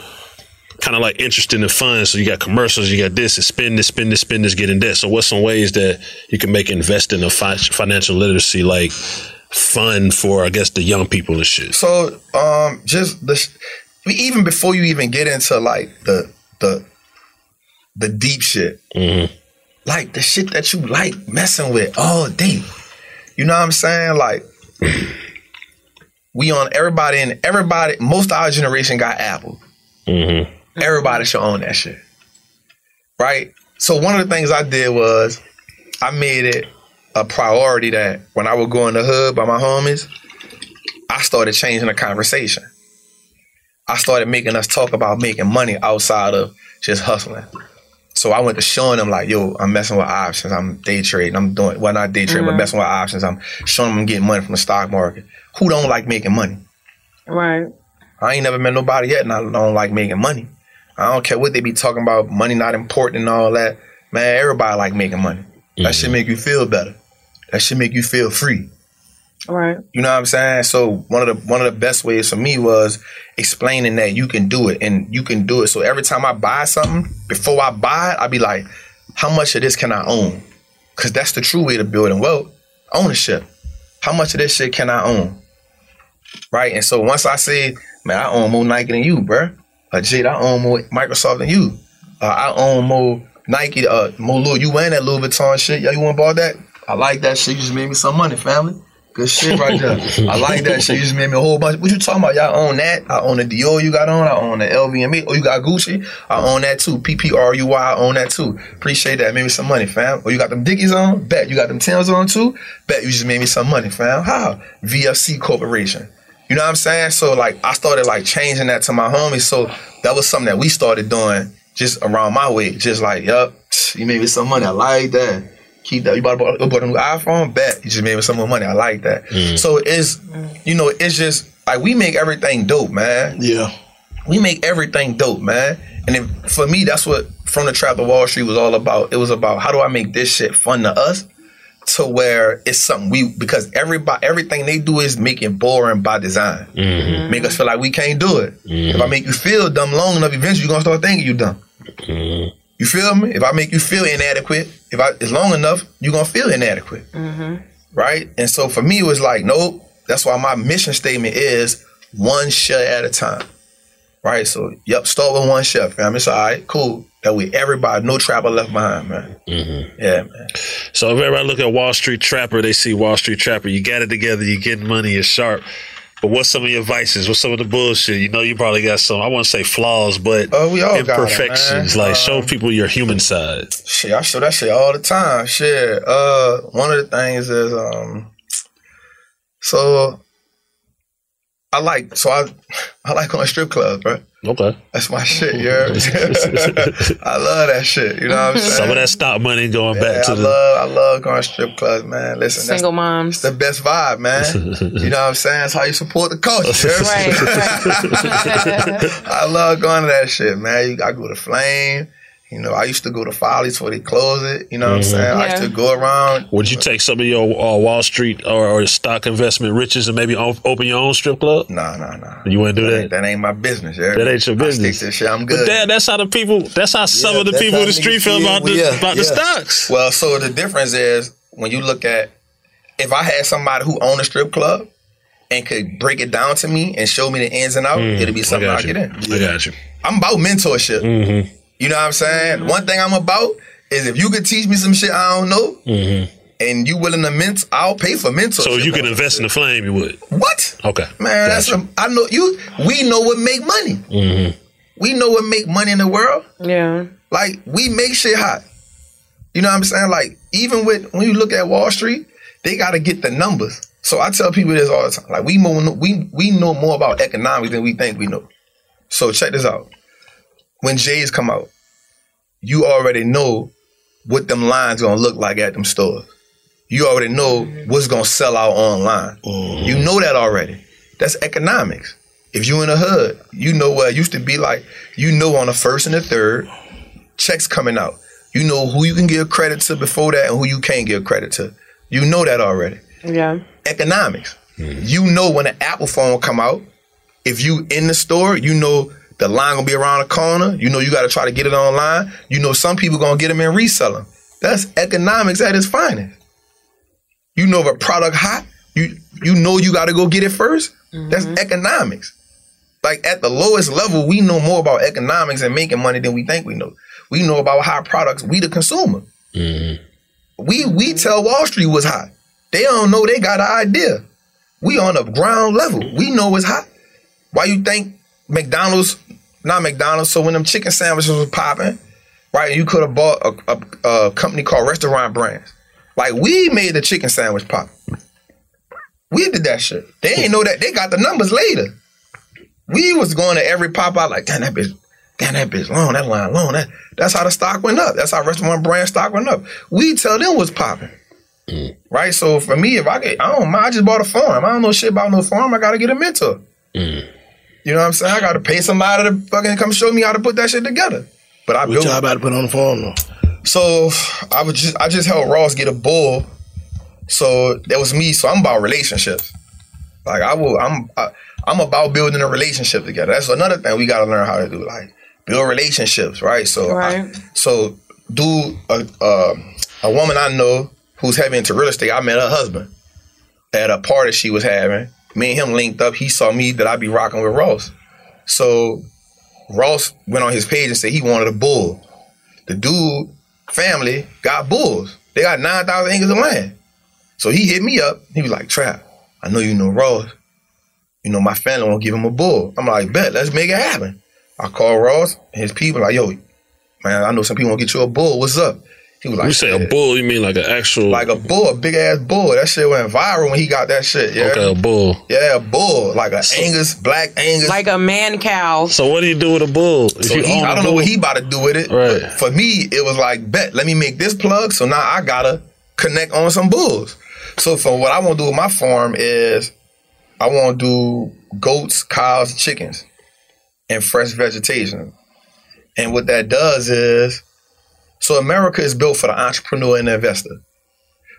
kind of like interested in fun? So you got commercials, you got this, and spend this, spend this, spend this, get in debt. So what's some ways that you can make investing or fi- financial literacy like fun for, I guess, the young people and shit? So um, just the sh- even before you even get into like the the the deep shit, mm-hmm. like the shit that you like messing with all day. You know what I'm saying? Like we on everybody and everybody. Most of our generation got Apple. Mm-hmm. Everybody should own that shit. Right? So one of the things I did was I made it a priority that when I would go in the hood by my homies, I started changing the conversation. I started making us talk about making money outside of just hustling. So I went to showing them like, yo, I'm messing with options. I'm day trading. I'm doing, well, not day trading, mm-hmm. but messing with options. I'm showing them I'm getting money from the stock market. Who don't like making money? Right. I ain't never met nobody yet and I don't like making money. I don't care what they be talking about, money not important and all that. Man, everybody like making money. Mm-hmm. That should make you feel better. That should make you feel free. Right. You know what I'm saying? So one of the one of the best ways for me was explaining that you can do it and you can do it. So every time I buy something, before I buy it, I be like, how much of this can I own? Because that's the true way to building wealth, ownership. How much of this shit can I own? Right? And so once I say, man, I own more Nike than you, bro. Uh, Jade, I own more Microsoft than you. Uh, I own more Nike, uh, more Louis. You wearing that Louis Vuitton shit? Yeah, you want to buy that? I like that shit. You just made me some money, family. Good shit right there. I like that shit. You just made me a whole bunch. What you talking about? Y'all own that? I own the Dior you got on. I own the L V M H. Oh, you got Gucci? I own that too. P P R U Y, I own that too. Appreciate that. Made me some money, fam. Oh, you got them Dickies on? Bet. You got them Tims on too? Bet. You just made me some money, fam. How? V F C Corporation. You know what I'm saying? So, like, I started, like, changing that to my homies. So that was something that we started doing just around my way. Just like, yup, you made me some money. I like that. Keep that. You bought, bought, bought a new iPhone? Bet. You just made me some more money. I like that. Mm. So it's, you know, it's just like we make everything dope, man. Yeah. We make everything dope, man. And if, for me, that's what From the Trap to Wall Street was all about. It was about how do I make this shit fun to us to where it's something we, because everybody, everything they do is make it boring by design. Mm-hmm. Make us feel like we can't do it. Mm-hmm. If I make you feel dumb long enough, eventually you're going to start thinking you dumb. Mm-hmm. You feel me? If I make you feel inadequate, if I it's long enough, you're going to feel inadequate. Mm-hmm. Right? And so for me, it was like, nope. That's why my mission statement is one share at a time. Right? So, yep, start with one share, fam. It's all right. Cool. That way everybody, no trapper left behind, man. Mm-hmm. Yeah, man. So if everybody look at Wall Street Trapper, they see Wall Street Trapper. You got it together. You getting money. You're sharp. But what's some of your vices? What's some of the bullshit? You know, you probably got some, I wouldn't say flaws, but uh, we all imperfections. Got it, like, um, show people your human side. Shit, I show that shit all the time. Shit. Uh, one of the things is, um, so I like, so I, I like going to strip clubs, bro. Okay. That's my shit, you heard? I love that shit, you know what I'm saying? Some of that stock money going yeah, back to I the... Love, I love going to strip clubs, man. Listen, single that's, moms. That's the best vibe, man. You know what I'm saying? That's how you support the culture, you heard? Right, right. I love going to that shit, man. I go to Flame. You know, I used to go to Follies before they close it. You know what mm-hmm. I'm saying? Yeah. I used to go around. Would you take some of your uh, Wall Street or, or stock investment riches and maybe o- open your own strip club? Nah, nah, nah. You wouldn't do that? That, that ain't my business. Yeah. That ain't your business. I stick to shit. I'm good. But that, that's how the people, that's how some yeah, of the people in the street feel about, the, yeah, about yeah. the stocks. Well, so the difference is when you look at, if I had somebody who owned a strip club and could break it down to me and show me the ins and outs, mm, it'll be something I, I get in. Yeah. I got you. I'm about mentorship. Mm-hmm. You know what I'm saying? Mm-hmm. One thing I'm about is if you could teach me some shit I don't know, mm-hmm. and you willing to mentor, I'll pay for mentorship. So if you could invest shit. in the Flame, you would. What? Okay, man, that's a, I know you. We know what make money. Mm-hmm. We know what make money in the world. Yeah, like we make shit hot. You know what I'm saying? Like even with when you look at Wall Street, they got to get the numbers. So I tell people this all the time. Like we more, we we know more about economics than we think we know. So check this out. When J's come out, you already know what them lines gonna look like at them stores. You already know what's gonna sell out online. Mm. You know that already. That's economics. If you in the hood, you know what it used to be like. You know on the first and the third, checks coming out. You know who you can give credit to before that and who you can't give credit to. You know that already. Yeah. Economics. Mm. You know when an Apple phone come out, if you in the store, you know the line gonna be around the corner. You know you gotta try to get it online. You know some people gonna get them and resell them. That's economics at its finest. You know if a product hot, you you know you gotta go get it first. Mm-hmm. That's economics. Like at the lowest level, we know more about economics and making money than we think we know. We know about hot products. We the consumer. Mm-hmm. We we tell Wall Street what's hot. They don't know they got an idea. We on the ground level. We know what's hot. Why you think McDonald's, not McDonald's, so when them chicken sandwiches was popping, right, you could have bought a, a, a company called Restaurant Brands. Like, we made the chicken sandwich pop. We did that shit. They ain't know that. They got the numbers later. we was going to every pop out like, damn, that bitch, damn, that bitch long, that line long. That, that's how the stock went up. That's how restaurant brand stock went up. We tell them what's popping. Mm. Right? So for me, if I get, I don't mind, I just bought a farm. I don't know shit about no farm. I got to get a mentor. Mm. You know what I'm saying? I got to pay somebody to fucking come show me how to put that shit together. But I built. What y'all about to put on the farm though? So I was just, I just helped Ross get a bull. So that was me. So I'm about relationships. Like I will, I'm, I, I'm about building a relationship together. That's another thing we got to learn how to do. Like build relationships, right? So, right. I, so do a, uh, a woman I know who's heavy into real estate. I met her husband at a party she was having. Me and him linked up. He saw me that I be rocking with Ross. So Ross went on his page and said he wanted a bull. The dude family got bulls. They got nine thousand acres of land. So he hit me up. He was like, "Trap, I know you know Ross. You know my family won't give him a bull." I'm like, "Bet, let's make it happen." I called Ross and his people like, "Yo, man, I know some people won't get you a bull. What's up?" He was like, "You say a bull? You mean like an actual like a bull, a big ass bull? That shit went viral when he got that shit. Yeah, okay, a bull. Yeah, a bull, like an Angus, black Angus, like a man cow. So what do you do with a bull? So he, I don't know what he about to do with it. Right. But for me, it was like, bet, let me make this plug. So now I gotta connect on some bulls. So for what I want to do with my farm is I want to do goats, cows, chickens, and fresh vegetation. And what that does is, so America is built for the entrepreneur and the investor.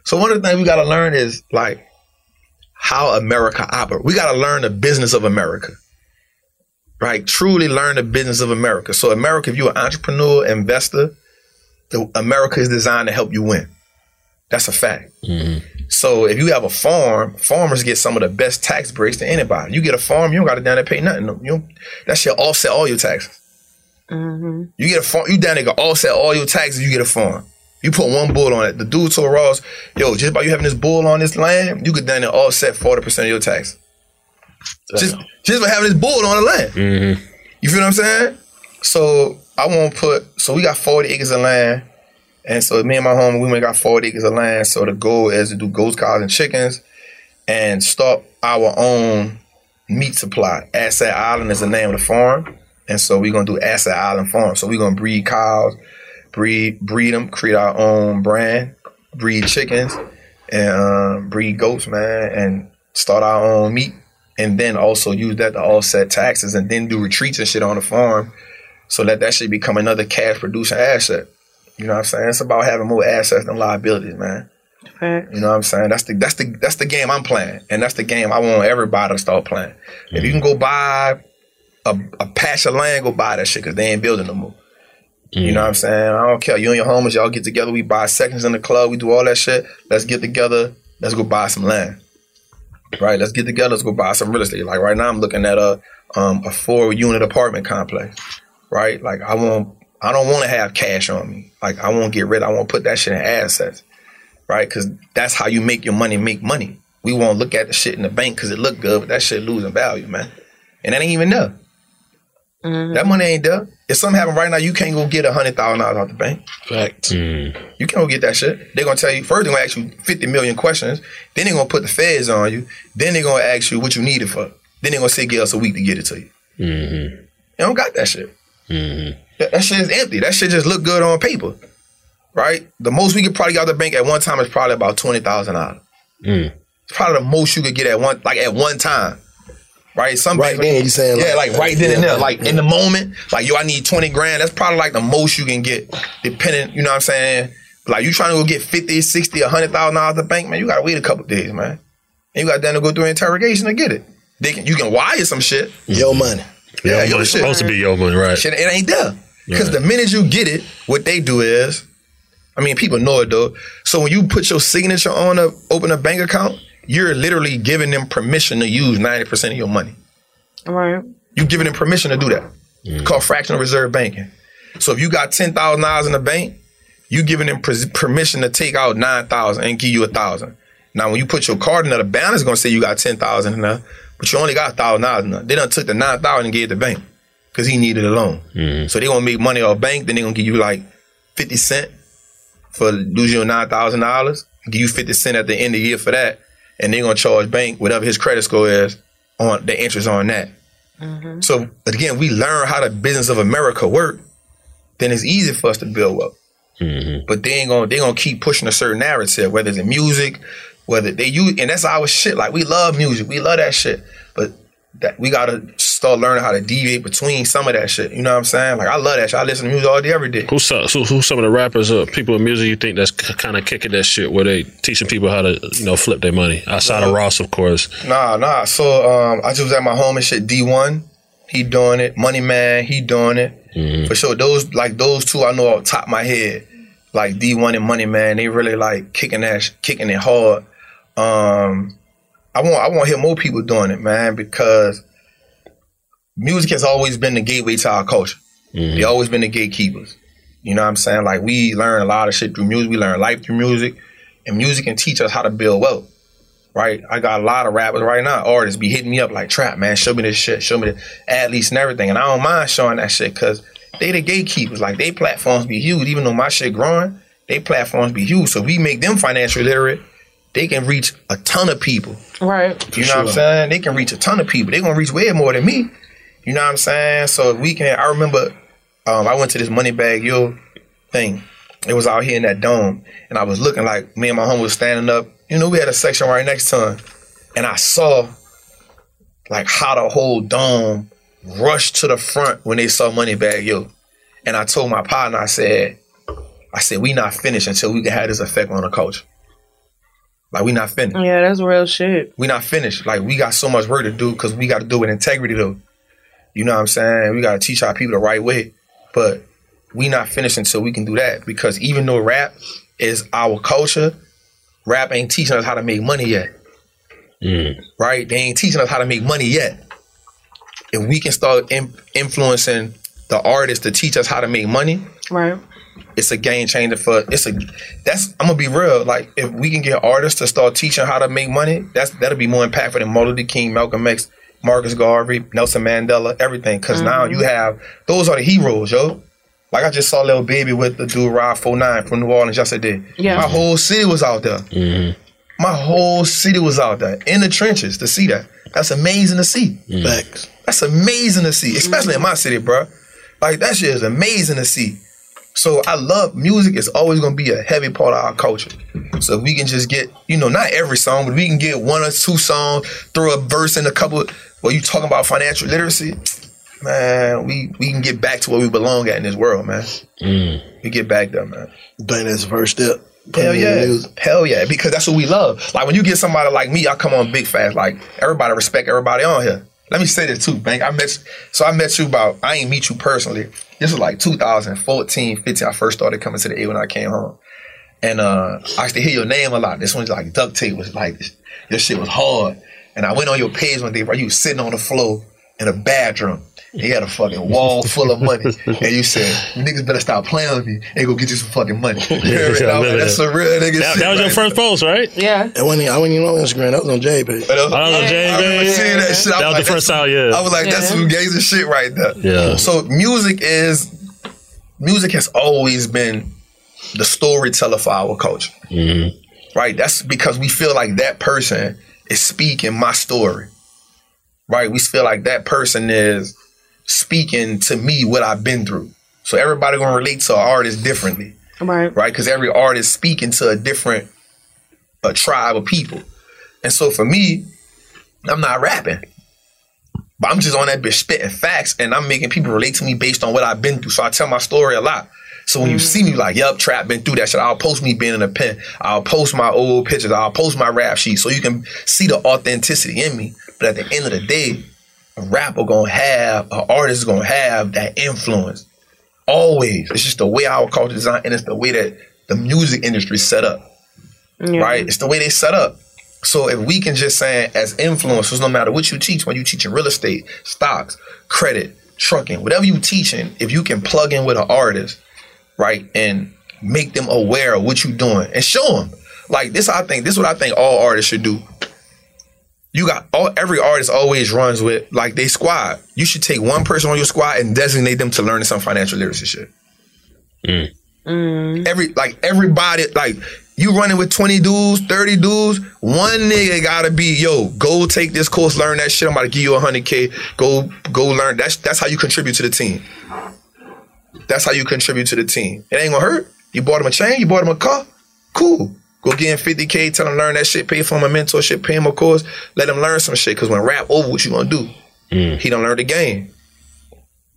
So one of the things we got to learn is like how America operates. We got to learn the business of America, right? Truly learn the business of America. So America, if you're an entrepreneur, investor, the, America is designed to help you win. That's a fact. Mm-hmm. So if you have a farm, farmers get some of the best tax breaks to anybody. You get a farm, you don't got to down there pay nothing. You don't, that shit offset all your taxes. Mm-hmm. You get a farm, you down there can offset all your taxes, you get a farm. You put one bull on it. The dude told Ross, yo, just by you having this bull on this land, you could down there offset forty percent of your taxes. Just, just by having this bull on the land. Mm-hmm. You feel what I'm saying? So I won't put, so we got forty acres of land. And so me and my homie, we got forty acres of land. So the goal is to do goats, cows, and chickens and start our own meat supply. Asset Island is the name of the farm. And so we're going to do Asset Island Farm. So we're going to breed cows, breed breed them, create our own brand, breed chickens, and um, breed goats, man, and start our own meat. And then also use that to offset taxes and then do retreats and shit on the farm so that that should become another cash-producing asset. You know what I'm saying? It's about having more assets than liabilities, man. Facts. You know what I'm saying? That's the that's the that's the game I'm playing, and that's the game I want everybody to start playing. Mm-hmm. If you can go buy a, a patch of land, go buy that shit because they ain't building no more. Mm-hmm. You know what I'm saying? I don't care. You and your homies, y'all get together. We buy sections in the club. We do all that shit. Let's get together. Let's go buy some land. Right? Let's get together. Let's go buy some real estate. Like right now, I'm looking at a um, a four unit apartment complex. Right? Like I want. I don't want to have cash on me. Like, I won't get rid. I won't put that shit in assets, right? Because that's how you make your money make money. We won't look at the shit in the bank because it look good, but that shit losing value, man. And that ain't even there. Mm-hmm. That money ain't there. If something happen right now, you can't go get one hundred thousand dollars out the bank. Fact. Mm. You can't go get that shit. They're going to tell you, first they're going to ask you fifty million questions. Then they're going to put the feds on you. Then they're going to ask you what you need it for. Then they're going to say, give us a week to get it to you. Mm-hmm. You don't got that shit. Mm-hmm. That, that shit is empty. That shit just look good on paper, right? The most we could probably get out the bank at one time is probably about twenty thousand dollars. Mm. It's probably the most you could get at one, like at one time, right? Some right bank, then you saying yeah, like, like right then yeah, and there, like yeah. in the moment, like yo, I need twenty grand. That's probably like the most you can get, depending. You know what I'm saying? Like you trying to go get fifty, sixty, one hundred thousand dollars at the bank, man? You gotta wait a couple days, man. And you got then to go through interrogation to get it. They can, you can wire some shit. Your money. Yeah, yeah yo, it's shit. Supposed to be your money, right? Shit, it ain't there. Because yeah. the minute you get it, what they do is, I mean, people know it though. So when you put your signature on a open a bank account, you're literally giving them permission to use ninety percent of your money. Right. You're giving them permission to do that. Mm. It's called fractional reserve banking. So if you got ten thousand dollars in the bank, you're giving them pres- permission to take out nine thousand dollars and give you one thousand dollars. Now, when you put your card in there, the balance is going to say you got ten thousand dollars in there, but you only got one thousand dollars in there. They done took the nine thousand dollars and gave it to the bank. Because he needed a loan. Mm-hmm. So they're going to make money off bank. Then they're going to give you like fifty cents for losing your nine thousand dollars. Give you fifty cents at the end of the year for that. And they're going to charge bank whatever his credit score is on the interest on that. Mm-hmm. So, but again, we learn how the business of America work, then it's easy for us to build up. Mm-hmm. But they ain't gonna they gonna keep pushing a certain narrative, whether it's in music, whether they use, and that's our shit. Like, we love music, we love that shit, but that we gotta start learning how to deviate between some of that shit. You know what I'm saying? Like, I love that shit. I listen to music all day, every day. Who's some, who, who some of the rappers or people in music you think that's c- kind of kicking that shit where they teaching people how to, you know, flip their money? Outside no. of Ross, of course. Nah, nah. So um, I just was at my home and shit. D one, he doing it. Money Man, he doing it. Mm-hmm. For sure. Those, like, those two I know off the top of my head. Like, D one and Money Man, they really, like, kicking that sh- kicking it hard. Um, I want I want to hear more people doing it, man, because music has always been the gateway to our culture. Mm-hmm. They always been the gatekeepers. You know what I'm saying? Like, we learn a lot of shit through music. We learn life through music. And music can teach us how to build wealth, right? I got a lot of rappers right now, artists, be hitting me up like, Trap, man, show me this shit. Show me the ad leads and everything. And I don't mind showing that shit because they the gatekeepers. Like, they platforms be huge. Even though my shit growing, they platforms be huge. So we make them financially literate. They can reach a ton of people. Right. You know sure. what I'm saying? They can reach a ton of people. They're going to reach way more than me. You know what I'm saying? So we can, I remember um, I went to this Moneybag Yo thing. It was out here in that dome. And I was looking, like, me and my homie was standing up. You know, we had a section right next to him. And I saw, like, how the whole dome rushed to the front when they saw Moneybag Yo. And I told my partner, I said, I said, we not finished until we can have this effect on the culture. Like, we not finished. Yeah, that's real shit. We not finished. Like, we got so much work to do because we got to do it with integrity, though. You know what I'm saying? We got to teach our people the right way. But we not finished until we can do that. Because even though rap is our culture, rap ain't teaching us how to make money yet. Mm. Right? They ain't teaching us how to make money yet. If we can start in- influencing the artists to teach us how to make money, right, it's a game changer for it's a that's I'm gonna be real. Like, if we can get artists to start teaching how to make money, that's that'll be more impactful than Martin Luther King, Malcolm X, Marcus Garvey, Nelson Mandela, everything. Because mm-hmm. now you have, those are the heroes, yo. Like, I just saw Lil Baby with the dude Rob forty-nine from New Orleans yesterday. Yeah. My whole city was out there. Mm-hmm. My whole city was out there in the trenches to see that. That's amazing to see. Mm-hmm. Like, that's amazing to see, especially mm-hmm. in my city, bro. Like, that shit is amazing to see. So I love music. It's always going to be a heavy part of our culture. So we can just get, you know, not every song, but we can get one or two songs, throw a verse in a couple. Well, you talking about financial literacy, man, we, we can get back to where we belong at in this world, man. Mm. We get back there, man. Playing this verse up. Hell yeah. Hell yeah. Because that's what we love. Like, when you get somebody like me, I come on Big Facts. Like, everybody respect everybody on here. Let me say this too, Bank. I met so I met you about, I ain't meet you personally. This was like two thousand fourteen, fifteen. I first started coming to the A when I came home. And uh, I used to hear your name a lot. This one's like duct tape was like, your shit was hard. And I went on your page one day, bro. You was sitting on the floor in a bathroom. And you had a fucking wall full of money. And you said, niggas better stop playing with me and go get you some fucking money. You yeah, right? I mean, that's some real nigga that, shit. That was right your first there. Post, right? Yeah. I wasn't even on Instagram. That was on J page. I was on J page. I remember seeing that shit. That was the first time, yeah. I was like, that's some gangster shit right there. Yeah. So music is, music has always been the storyteller for our culture. Mm-hmm. Right? That's because we feel like that person is speaking my story. Right? We feel like that person is speaking to me what I've been through. So everybody gonna relate to an artist differently. Right. Right? Because every artist speaking to a different a tribe of people. And so for me, I'm not rapping. But I'm just on that bitch spitting facts and I'm making people relate to me based on what I've been through. So I tell my story a lot. So when mm-hmm. you see me like, yup, Trap been through that shit, I'll post me being in a pen. I'll post my old pictures. I'll post my rap sheet so you can see the authenticity in me. But at the end of the day, a rapper gonna have, an artist is gonna have that influence. Always. It's just the way our culture is designed, and it's the way that the music industry is set up. Mm-hmm. Right? It's the way they set up. So if we can just say, as influencers, no matter what you teach, when you teaching real estate, stocks, credit, trucking, whatever you teaching, if you can plug in with an artist, right, and make them aware of what you're doing and show them. Like, this, I think, this is what I think all artists should do. You got all, every artist always runs with like they squad. You should take one person on your squad and designate them to learn some financial literacy shit. Mm. Mm. Every like everybody like You running with twenty dudes, thirty dudes, one nigga gotta be, yo, go take this course, learn that shit. I'm about to give you one hundred K. Go, go learn. That's that's how you contribute to the team. That's how you contribute to the team. It ain't gonna hurt. You bought him a chain, you bought him a car. Cool. Go get him fifty K, tell him learn that shit, pay for him a mentorship, pay him a course, let him learn some shit. Cause when rap over, what you gonna do? Mm. He done learn the game.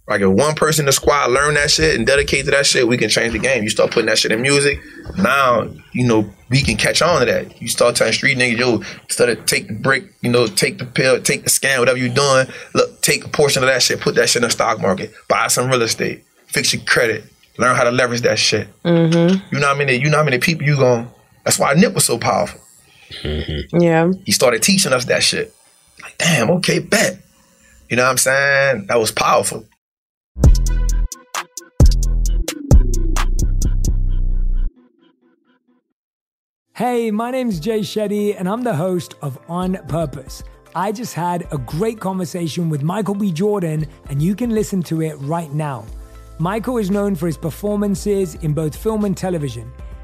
Like if one person in the squad learn that shit and dedicate to that shit, we can change the game. You start putting that shit in music, now, you know, we can catch on to that. You start telling street niggas, yo, instead of take the brick, you know, take the pill, take the scan, whatever you doing, look, take a portion of that shit, put that shit in the stock market, buy some real estate, fix your credit, learn how to leverage that shit. Mm-hmm. You know how many, you know how many people you gon', that's why Nip was so powerful. Mm-hmm. Yeah. He started teaching us that shit. Like, damn, okay, bet. You know what I'm saying? That was powerful. Hey, my name's Jay Shetty, and I'm the host of On Purpose. I just had a great conversation with Michael B. Jordan, and you can listen to it right now. Michael is known for his performances in both film and television.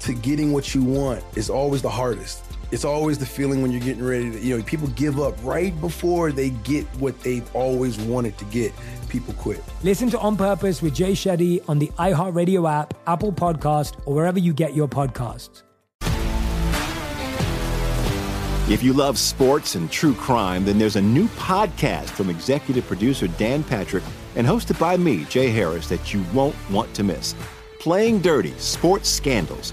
to getting what you want is always the hardest. It's always the feeling when you're getting ready to, you know, people give up right before they get what they've always wanted to get. People quit. Listen to On Purpose with Jay Shetty on the iHeartRadio app, Apple Podcast, or wherever you get your podcasts. If you love sports and true crime, then there's a new podcast from executive producer Dan Patrick and hosted by me, Jay Harris, that you won't want to miss. Playing Dirty: Sports Scandals.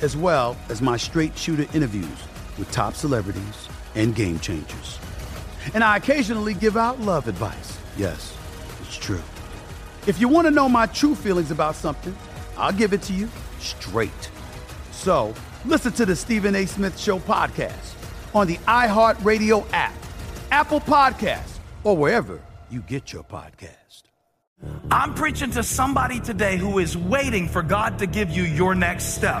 as well as my straight shooter interviews with top celebrities and game changers. And I occasionally give out love advice. Yes, it's true. If you want to know my true feelings about something, I'll give it to you straight. So listen to the Stephen A. Smith Show podcast on the iHeartRadio app, Apple Podcasts, or wherever you get your podcast. I'm preaching to somebody today who is waiting for God to give you your next step.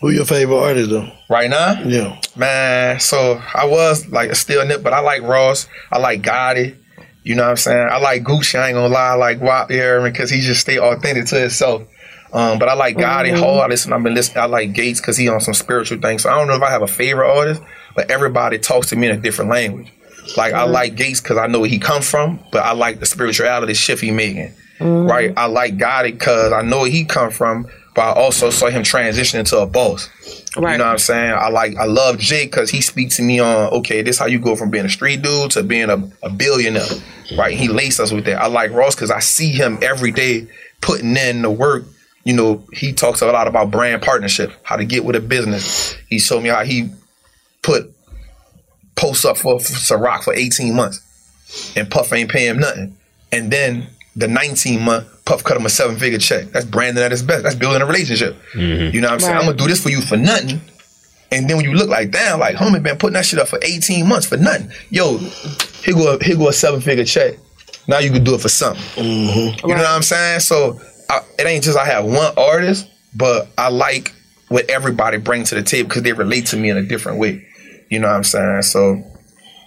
Who your favorite artist though? Right now? Yeah. Man, so I was like still nip, but I like Ross. I like Gotti. You know what I'm saying? I like Gucci. I ain't gonna lie. I like W A P here because he just stay authentic to himself. Um, but I like Gotti mm-hmm. hard. I listen. I've been listening. I like Gates because he on some spiritual things. So I don't know if I have a favorite artist, but everybody talks to me in a different language. Like mm-hmm. I like Gates because I know where he come from, but I like the spirituality shift he making. Mm-hmm. Right? I like Gotti because I know where he come from, but I also saw him transition into a boss. Right. You know what I'm saying? I like, I love Jay because he speaks to me on, okay, this is how you go from being a street dude to being a, a billionaire. Right? He laced us with that. I like Ross because I see him every day putting in the work. You know, he talks a lot about brand partnership, how to get with a business. He showed me how he put posts up for, for Ciroc for eighteen months and Puff ain't paying him nothing. And then the nineteen month, Puff cut him a seven figure check. That's branding at its best. That's building a relationship. Mm-hmm. You know what I'm saying? Right. I'm gonna do this for you for nothing. And then when you look like, damn, like homie been putting that shit up for eighteen months for nothing. Yo, here go a, here go a seven figure check. Now you can do it for something. Mm-hmm. You right. know what I'm saying? So I, it ain't just I have one artist, but I like what everybody brings to the table because they relate to me in a different way. You know what I'm saying? So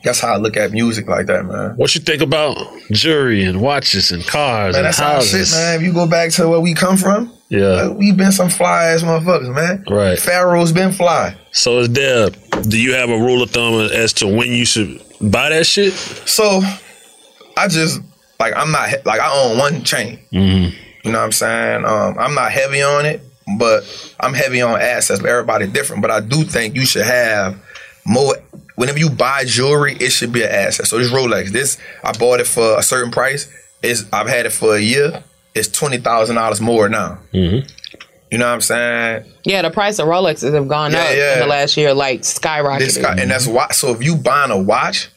that's how I look at music like that, man. What you think about jewelry and watches and cars man, and that's houses? Shit, man. If you go back to where we come from, yeah, like, we been some fly ass motherfuckers, man. Right. Pharaoh's been fly. So is there? Do you have a rule of thumb as to when you should buy that shit? So I just like I'm not like I own one chain. Mm-hmm. You know what I'm saying? Um, I'm not heavy on it, but I'm heavy on assets. But everybody different. But I do think you should have more. Whenever you buy jewelry, it should be an asset. So this Rolex, this I bought it for a certain price. Is I've had it for a year. It's twenty thousand dollars more now. Mm-hmm. You know what I'm saying? Yeah, the price of Rolexes have gone yeah, up yeah. in the last year, like skyrocketed. Sky, and that's why. So if you buying a watch,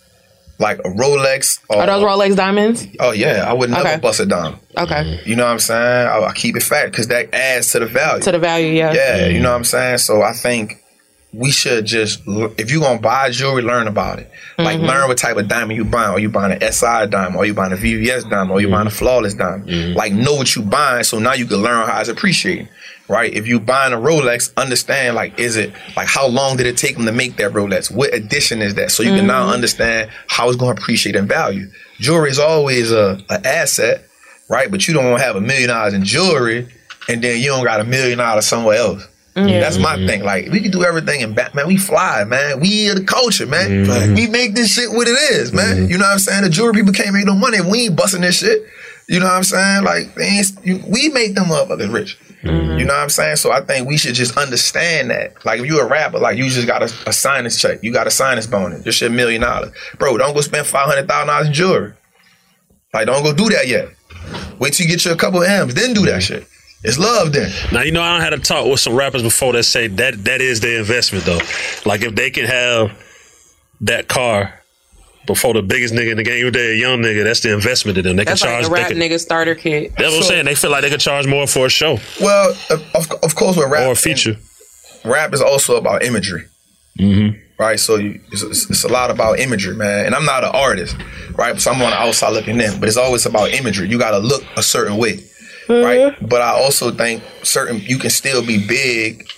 like a Rolex, or, are those Rolex diamonds? Oh yeah, I would never okay. bust a diamond. Okay. You know what I'm saying? I, I keep it fat because that adds to the value. To the value, yeah. Yeah, you know what I'm saying. So I think we should just, if you're going to buy jewelry, learn about it. Like, mm-hmm. learn what type of diamond you buying. Are you buying an S I diamond? Are you buying a V V S diamond? Are you mm-hmm. buying a flawless diamond? Mm-hmm. Like, know what you buying so now you can learn how it's appreciated, right? If you buying a Rolex, understand, like, is it, like, how long did it take them to make that Rolex? What edition is that? So you mm-hmm. can now understand how it's going to appreciate in value. Jewelry is always a, a asset, right? But you don't want to have a million dollars in jewelry and then you don't got a million dollars somewhere else. Mm-hmm. That's my thing. Like, we can do everything in Batman. We fly, man. We are the culture, man. Mm-hmm. Like, we make this shit what it is, man. Mm-hmm. You know what I'm saying? The jewelry people can't make no money. We ain't busting this shit. You know what I'm saying? Like, they ain't, you, we make them motherfuckers rich. Mm-hmm. You know what I'm saying? So I think we should just understand that. Like, if you a rapper, like, you just got a, a sinus check. You got a sinus bonus. This shit a million dollars. Bro, don't go spend five hundred thousand dollars in jewelry. Like, don't go do that yet. Wait till you get you a couple of M's, then do that shit. It's love then. Now, you know, I had a talk with some rappers before that say that that is their investment, though. Like, if they can have that car before the biggest nigga in the game, if they're a young nigga, that's the investment to them. They that's can like charge, the rap can, nigga starter kit. That's so, what I'm saying. They feel like they can charge more for a show. Well, of, of course, with rap. Or a feature. Rap is also about imagery. Mm-hmm. Right? So you, it's, it's a lot about imagery, man. And I'm not an artist, right? So I'm on the outside looking in. But it's always about imagery. You got to look a certain way. Right, but I also think certain you can still be big.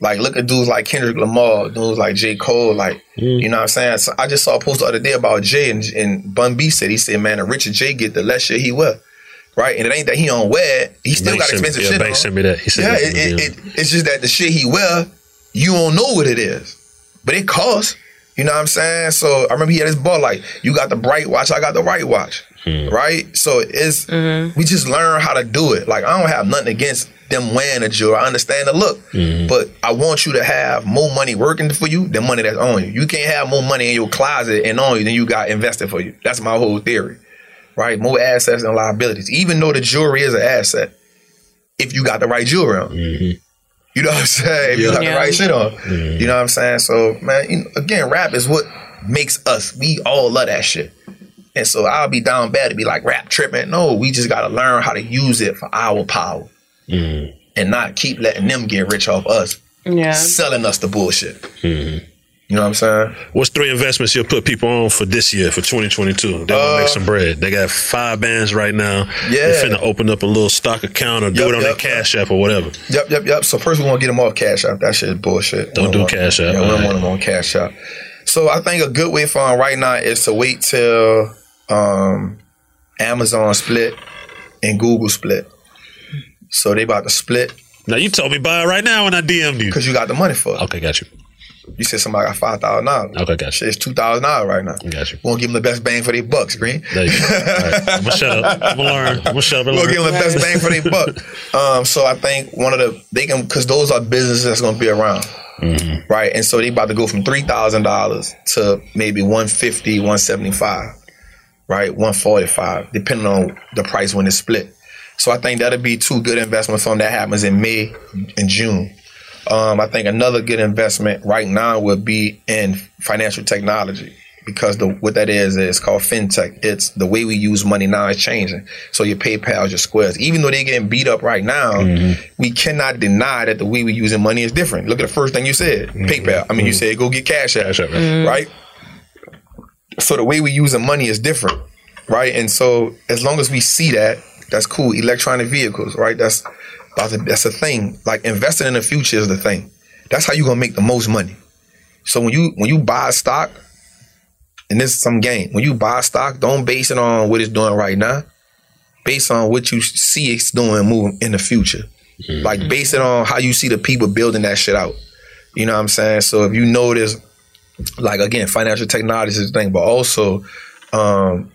Like, look at dudes like Kendrick Lamar, dudes like J. Cole, like mm. you know what I'm saying. So I just saw a post the other day about Jay, and, and Bun B said he said, man, the richer Jay get, the less shit he wear. Right, and it ain't that he don't wear. He still bank got expensive shit. Yeah, bank sent me that. He said yeah, it, it, it, it's just that the shit he wear, you don't know what it is, but it costs. You know what I'm saying? So I remember he had his ball like, you got the bright watch, I got the right watch. Mm-hmm. Right? So it's mm-hmm. we just learn how to do it. Like, I don't have nothing against them wearing a jewelry. I understand the look. Mm-hmm. But I want you to have more money working for you than money that's on you. You can't have more money in your closet and on you than you got invested for you. That's my whole theory. right? More assets than liabilities, even though the jewelry is an asset, if you got the right jewelry on. Mm-hmm. You know what I'm saying? If yeah. you got yeah. the right shit on. Mm-hmm. You know what I'm saying? So, man, you know, again, rap is what makes us. We all love that shit. And so I'll be down bad to be like, rap tripping. No, we just got to learn how to use it for our power. Mm-hmm. And not keep letting them get rich off us. Yeah. Selling us the bullshit. Mm-hmm. You know what I'm saying? What's three investments you'll put people on for this year, for twenty twenty-two? They're uh, gonna make some bread. They got five bands right now. Yeah. They're finna open up a little stock account or do yep, it on yep, their Cash App or whatever. Yep, yep, yep. So first we want to get them off Cash App. That shit is bullshit. Don't, don't do Cash App. Yeah, we don't want them on Cash App. So I think a good way for them right now is to wait till um, Amazon split and Google split. So they about to split. Now you told me buy it right now when I D M'd you. Because you got the money for it. Okay, got you. You said somebody got five thousand dollars. Okay, got you. Shit, it's two thousand dollars right now. Got you. We're gonna give them the best bang for their bucks, Green. There you go. All right. I'm gonna shut up. I'm gonna learn. I'm gonna shut up. And we're gonna give them the best bang for their buck. Um, so I think one of the they can because those are businesses that's gonna be around, mm-hmm. right? And so they about to go from three thousand dollars to maybe one fifty, one seventy five, right, one forty five, depending on the price when it's split. So I think that'll be two good investments on that happens in May and June. Um, I think another good investment right now would be in financial technology because the, what that is, it's called fintech. It's the way we use money now is changing. So your PayPals, your Squares, even though they're getting beat up right now, mm-hmm. we cannot deny that the way we're using money is different. Look at the first thing you said, mm-hmm. PayPal. I mean, mm-hmm. you said go get Cash App, mm-hmm. right? So the way we're using money is different, right? And so as long as we see that, that's cool. Electronic vehicles, right? That's That's a thing. Like investing in the future is the thing. That's how you gonna make the most money. So when you when you buy stock, and this is some game. When you buy stock, don't base it on what it's doing right now. Based on what you see it's doing moving in the future. Mm-hmm. Like base it on how you see the people building that shit out. You know what I'm saying? So if you notice, like again, financial technology is the thing, but also um,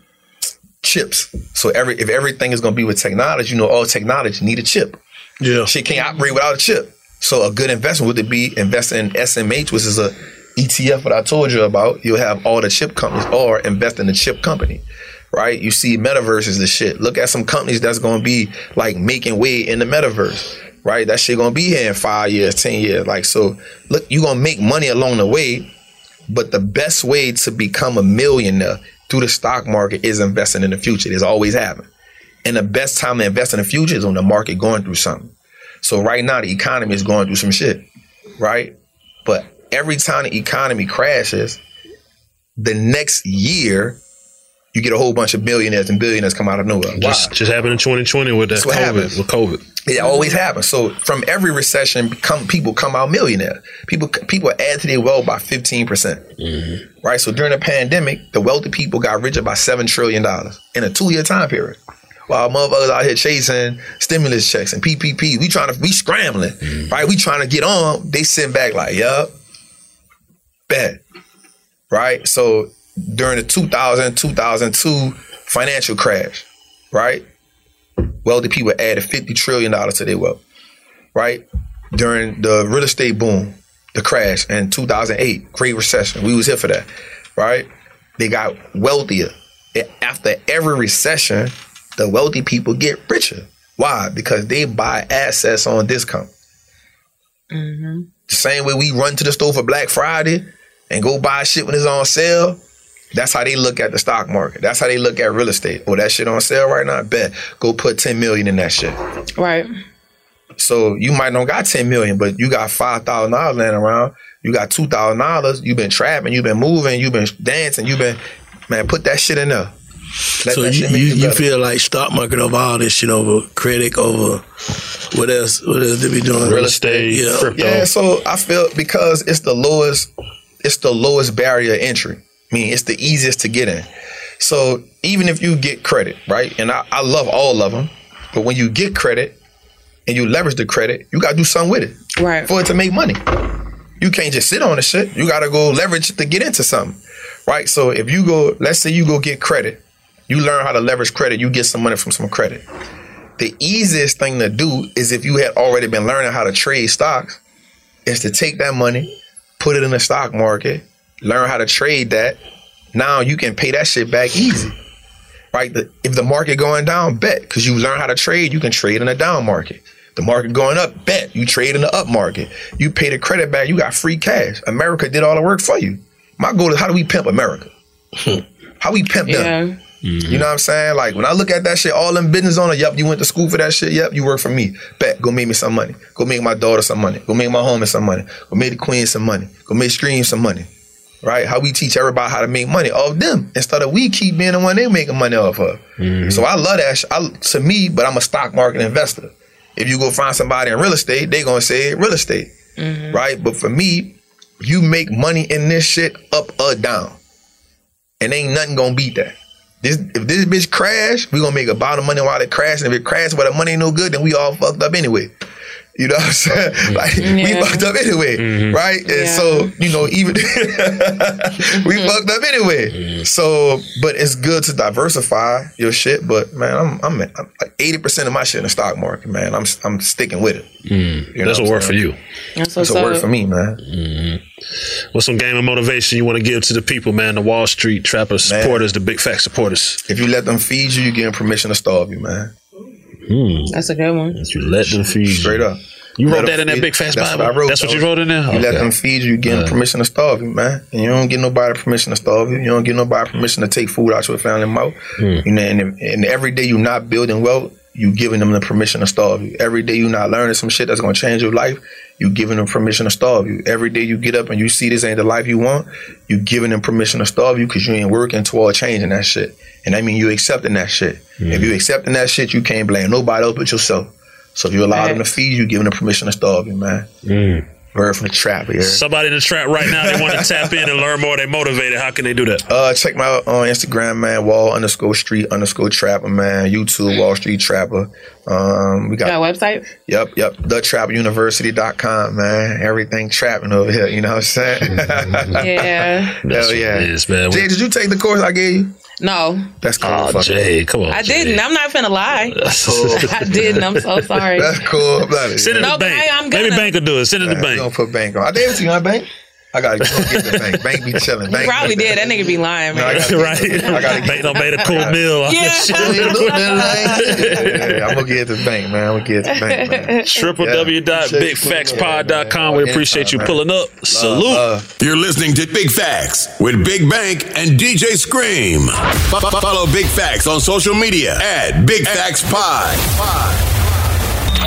chips. So every if everything is gonna be with technology, you know, all technology need a chip. Yeah, shit can't operate without a chip. So a good investment would be investing in S M H, which is a E T F that I told you about. You'll have all the chip companies, or invest in the chip company, right? You see, metaverse is the shit. Look at some companies that's going to be like making way in the metaverse, right? That shit going to be here in five years, ten years. Like so, look, you're going to make money along the way, but the best way to become a millionaire through the stock market is investing in the future. It's always happening. And the best time to invest in the future is when the market going through something. So right now, the economy is going through some shit, right? But every time the economy crashes, the next year, you get a whole bunch of billionaires and billionaires come out of nowhere. Just, just happened in twenty twenty with that COVID, with COVID. It always happens. So from every recession, come, people come out millionaires. People people add to their wealth by fifteen percent, mm-hmm. right? So during the pandemic, the wealthy people got richer by seven trillion dollars in a two-year time period. While motherfuckers out here chasing stimulus checks and P P P, we trying to we scrambling, mm-hmm. right? We trying to get on. They sit back like, yup, bad, right? So during the two thousand, two thousand two financial crash, right? Wealthy people added fifty trillion dollars to their wealth, right? During the real estate boom, the crash in two thousand eight, Great Recession, we was here for that, right? They got wealthier. After every recession, the wealthy people get richer. Why? Because they buy assets on discount. Mm-hmm. The same way we run to the store for Black Friday and go buy shit when it's on sale. That's how they look at the stock market. That's how they look at real estate. Oh, that shit on sale right now? Bet. Go put ten million dollars in that shit. Right. So you might not got ten million dollars, but you got five thousand dollars laying around. You got two thousand dollars. You've been trapping. You've been moving. You've been dancing. You've been, man, put that shit in there. Let so you, you, you feel like stock market over all this shit, over credit, over what else what else they be doing? Real estate, yeah. crypto. Yeah, so I feel because it's the lowest it's the lowest barrier entry. I mean, it's the easiest to get in. So even if you get credit, right? And I, I love all of them, but when you get credit and you leverage the credit, you gotta do something with it. Right. For it to make money. You can't just sit on the shit. You gotta go leverage it to get into something. Right? So if you go, let's say you go get credit. You learn how to leverage credit. You get some money from some credit. The easiest thing to do is if you had already been learning how to trade stocks, is to take that money, put it in the stock market, learn how to trade that. Now you can pay that shit back easy. right? The, if the market going down, bet, because you learn how to trade. You can trade in a down market. The market going up, bet, you trade in the up market. You pay the credit back, you got free cash. America did all the work for you. My goal is, how do we pimp America? How we pimp them? Yeah. Mm-hmm. You know what I'm saying? Like, when I look at that shit, all them business owners, yep, you went to school for that shit, yep, you work for me. Bet, go make me some money. Go make my daughter some money. Go make my homie some money. Go make the queen some money. Go make Scream some money. Right? How we teach everybody how to make money off them instead of we keep being the one they making money off of. Mm-hmm. So I love that. I, to me, but I'm a stock market investor. If you go find somebody in real estate, they gonna say real estate, mm-hmm. right? But for me, you make money in this shit up or down, and ain't nothing gonna beat that. This, if this bitch crash, we gonna make a bottle of money while it crash, and if it crash where the money ain't no good, then we all fucked up anyway. You know what I'm saying? Like, yeah. we fucked up anyway, mm-hmm. right? And yeah. so, you know, even we fucked up anyway. Mm-hmm. So, but it's good to diversify your shit. But man, I'm, I'm, I'm like eighty percent of my shit in the stock market, man. I'm I'm sticking with it. Mm. You know, that's what worked for you. That's, That's what worked for me, man. Mm-hmm. What's some game of motivation you want to give to the people, man? The Wall Street Trapper supporters, man. The Big Facts supporters. If you let them feed you, you're getting permission to starve you, man. Mm. That's a good one. You let them feed you. Straight up. You wrote that in that Big Facts Bible? That's what I wrote. That's what you wrote in there? You let them feed you, you getting permission to starve you, man. And you don't get nobody permission to starve you. You don't get nobody permission to take food out your family mouth. Mm. You know, and, and every day you're not building wealth, you giving them the permission to starve you. Every day you're not learning some shit that's going to change your life, you giving them permission to starve you. Every day you get up and you see this ain't the life you want, you giving them permission to starve you because you ain't working toward changing that shit. And that mean you accepting that shit. Mm. If you accepting that shit, you can't blame nobody else but yourself. So if you allow them to feed you, giving them permission to starve you, man. Mm. Bird from the trap here. Somebody in the trap right now, they want to tap in and learn more. They motivated. How can they do that? Uh, check my on uh, Instagram, man. Wall underscore street underscore trapper, man. YouTube, Wall Street Trapper. Um, we got a website. Yep, yep. the trap university dot com, man. Everything trapping over here. You know what I'm saying? Yeah. That's hell yeah. It is, man. Jay, did you take the course I gave you? No. That's cool. Oh, Jay, come on. I Jay. didn't. I'm not finna lie. That's cool. I didn't. I'm so sorry. That's cool. Bloody, Send it to no, Bank. I'm gonna. Maybe Bank will do it. Send it to right, Bank. Don't put Bank on. I did it to you, huh, Bank? I gotta go get the Bank. Bank be chilling. Bank, you probably did. That nigga be lying, man. No, I right? I gotta get Bank don't made a cool meal. Yeah. I'm gonna get the Bank, man. I'm gonna get the Bank, man. Triple yeah. w dot big facts pod dot com. We appreciate you pulling up. Love, Salute. Love. You're listening to Big Facts with Big Bank and D J Scream. Follow Big Facts on social media at Big Facts Pod.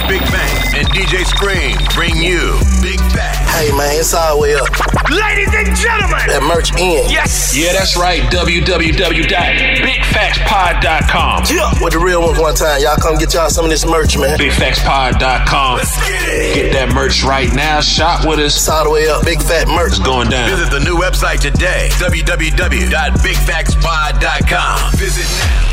Big Bank and D J Scream bring you Big Facts. Hey, man, it's all the way up. Ladies and gentlemen. That merch in. Yes. Yeah, that's right. w w w dot big facts pod dot com. Yeah. With the real ones one time. Y'all come get y'all some of this merch, man. big facts pod dot com. Let's get it. Get that merch right now. Shop with us. It's all the way up. Big Fat merch is going down. Visit the new website today. w w w dot big facts pod dot com. Visit now.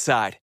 Side.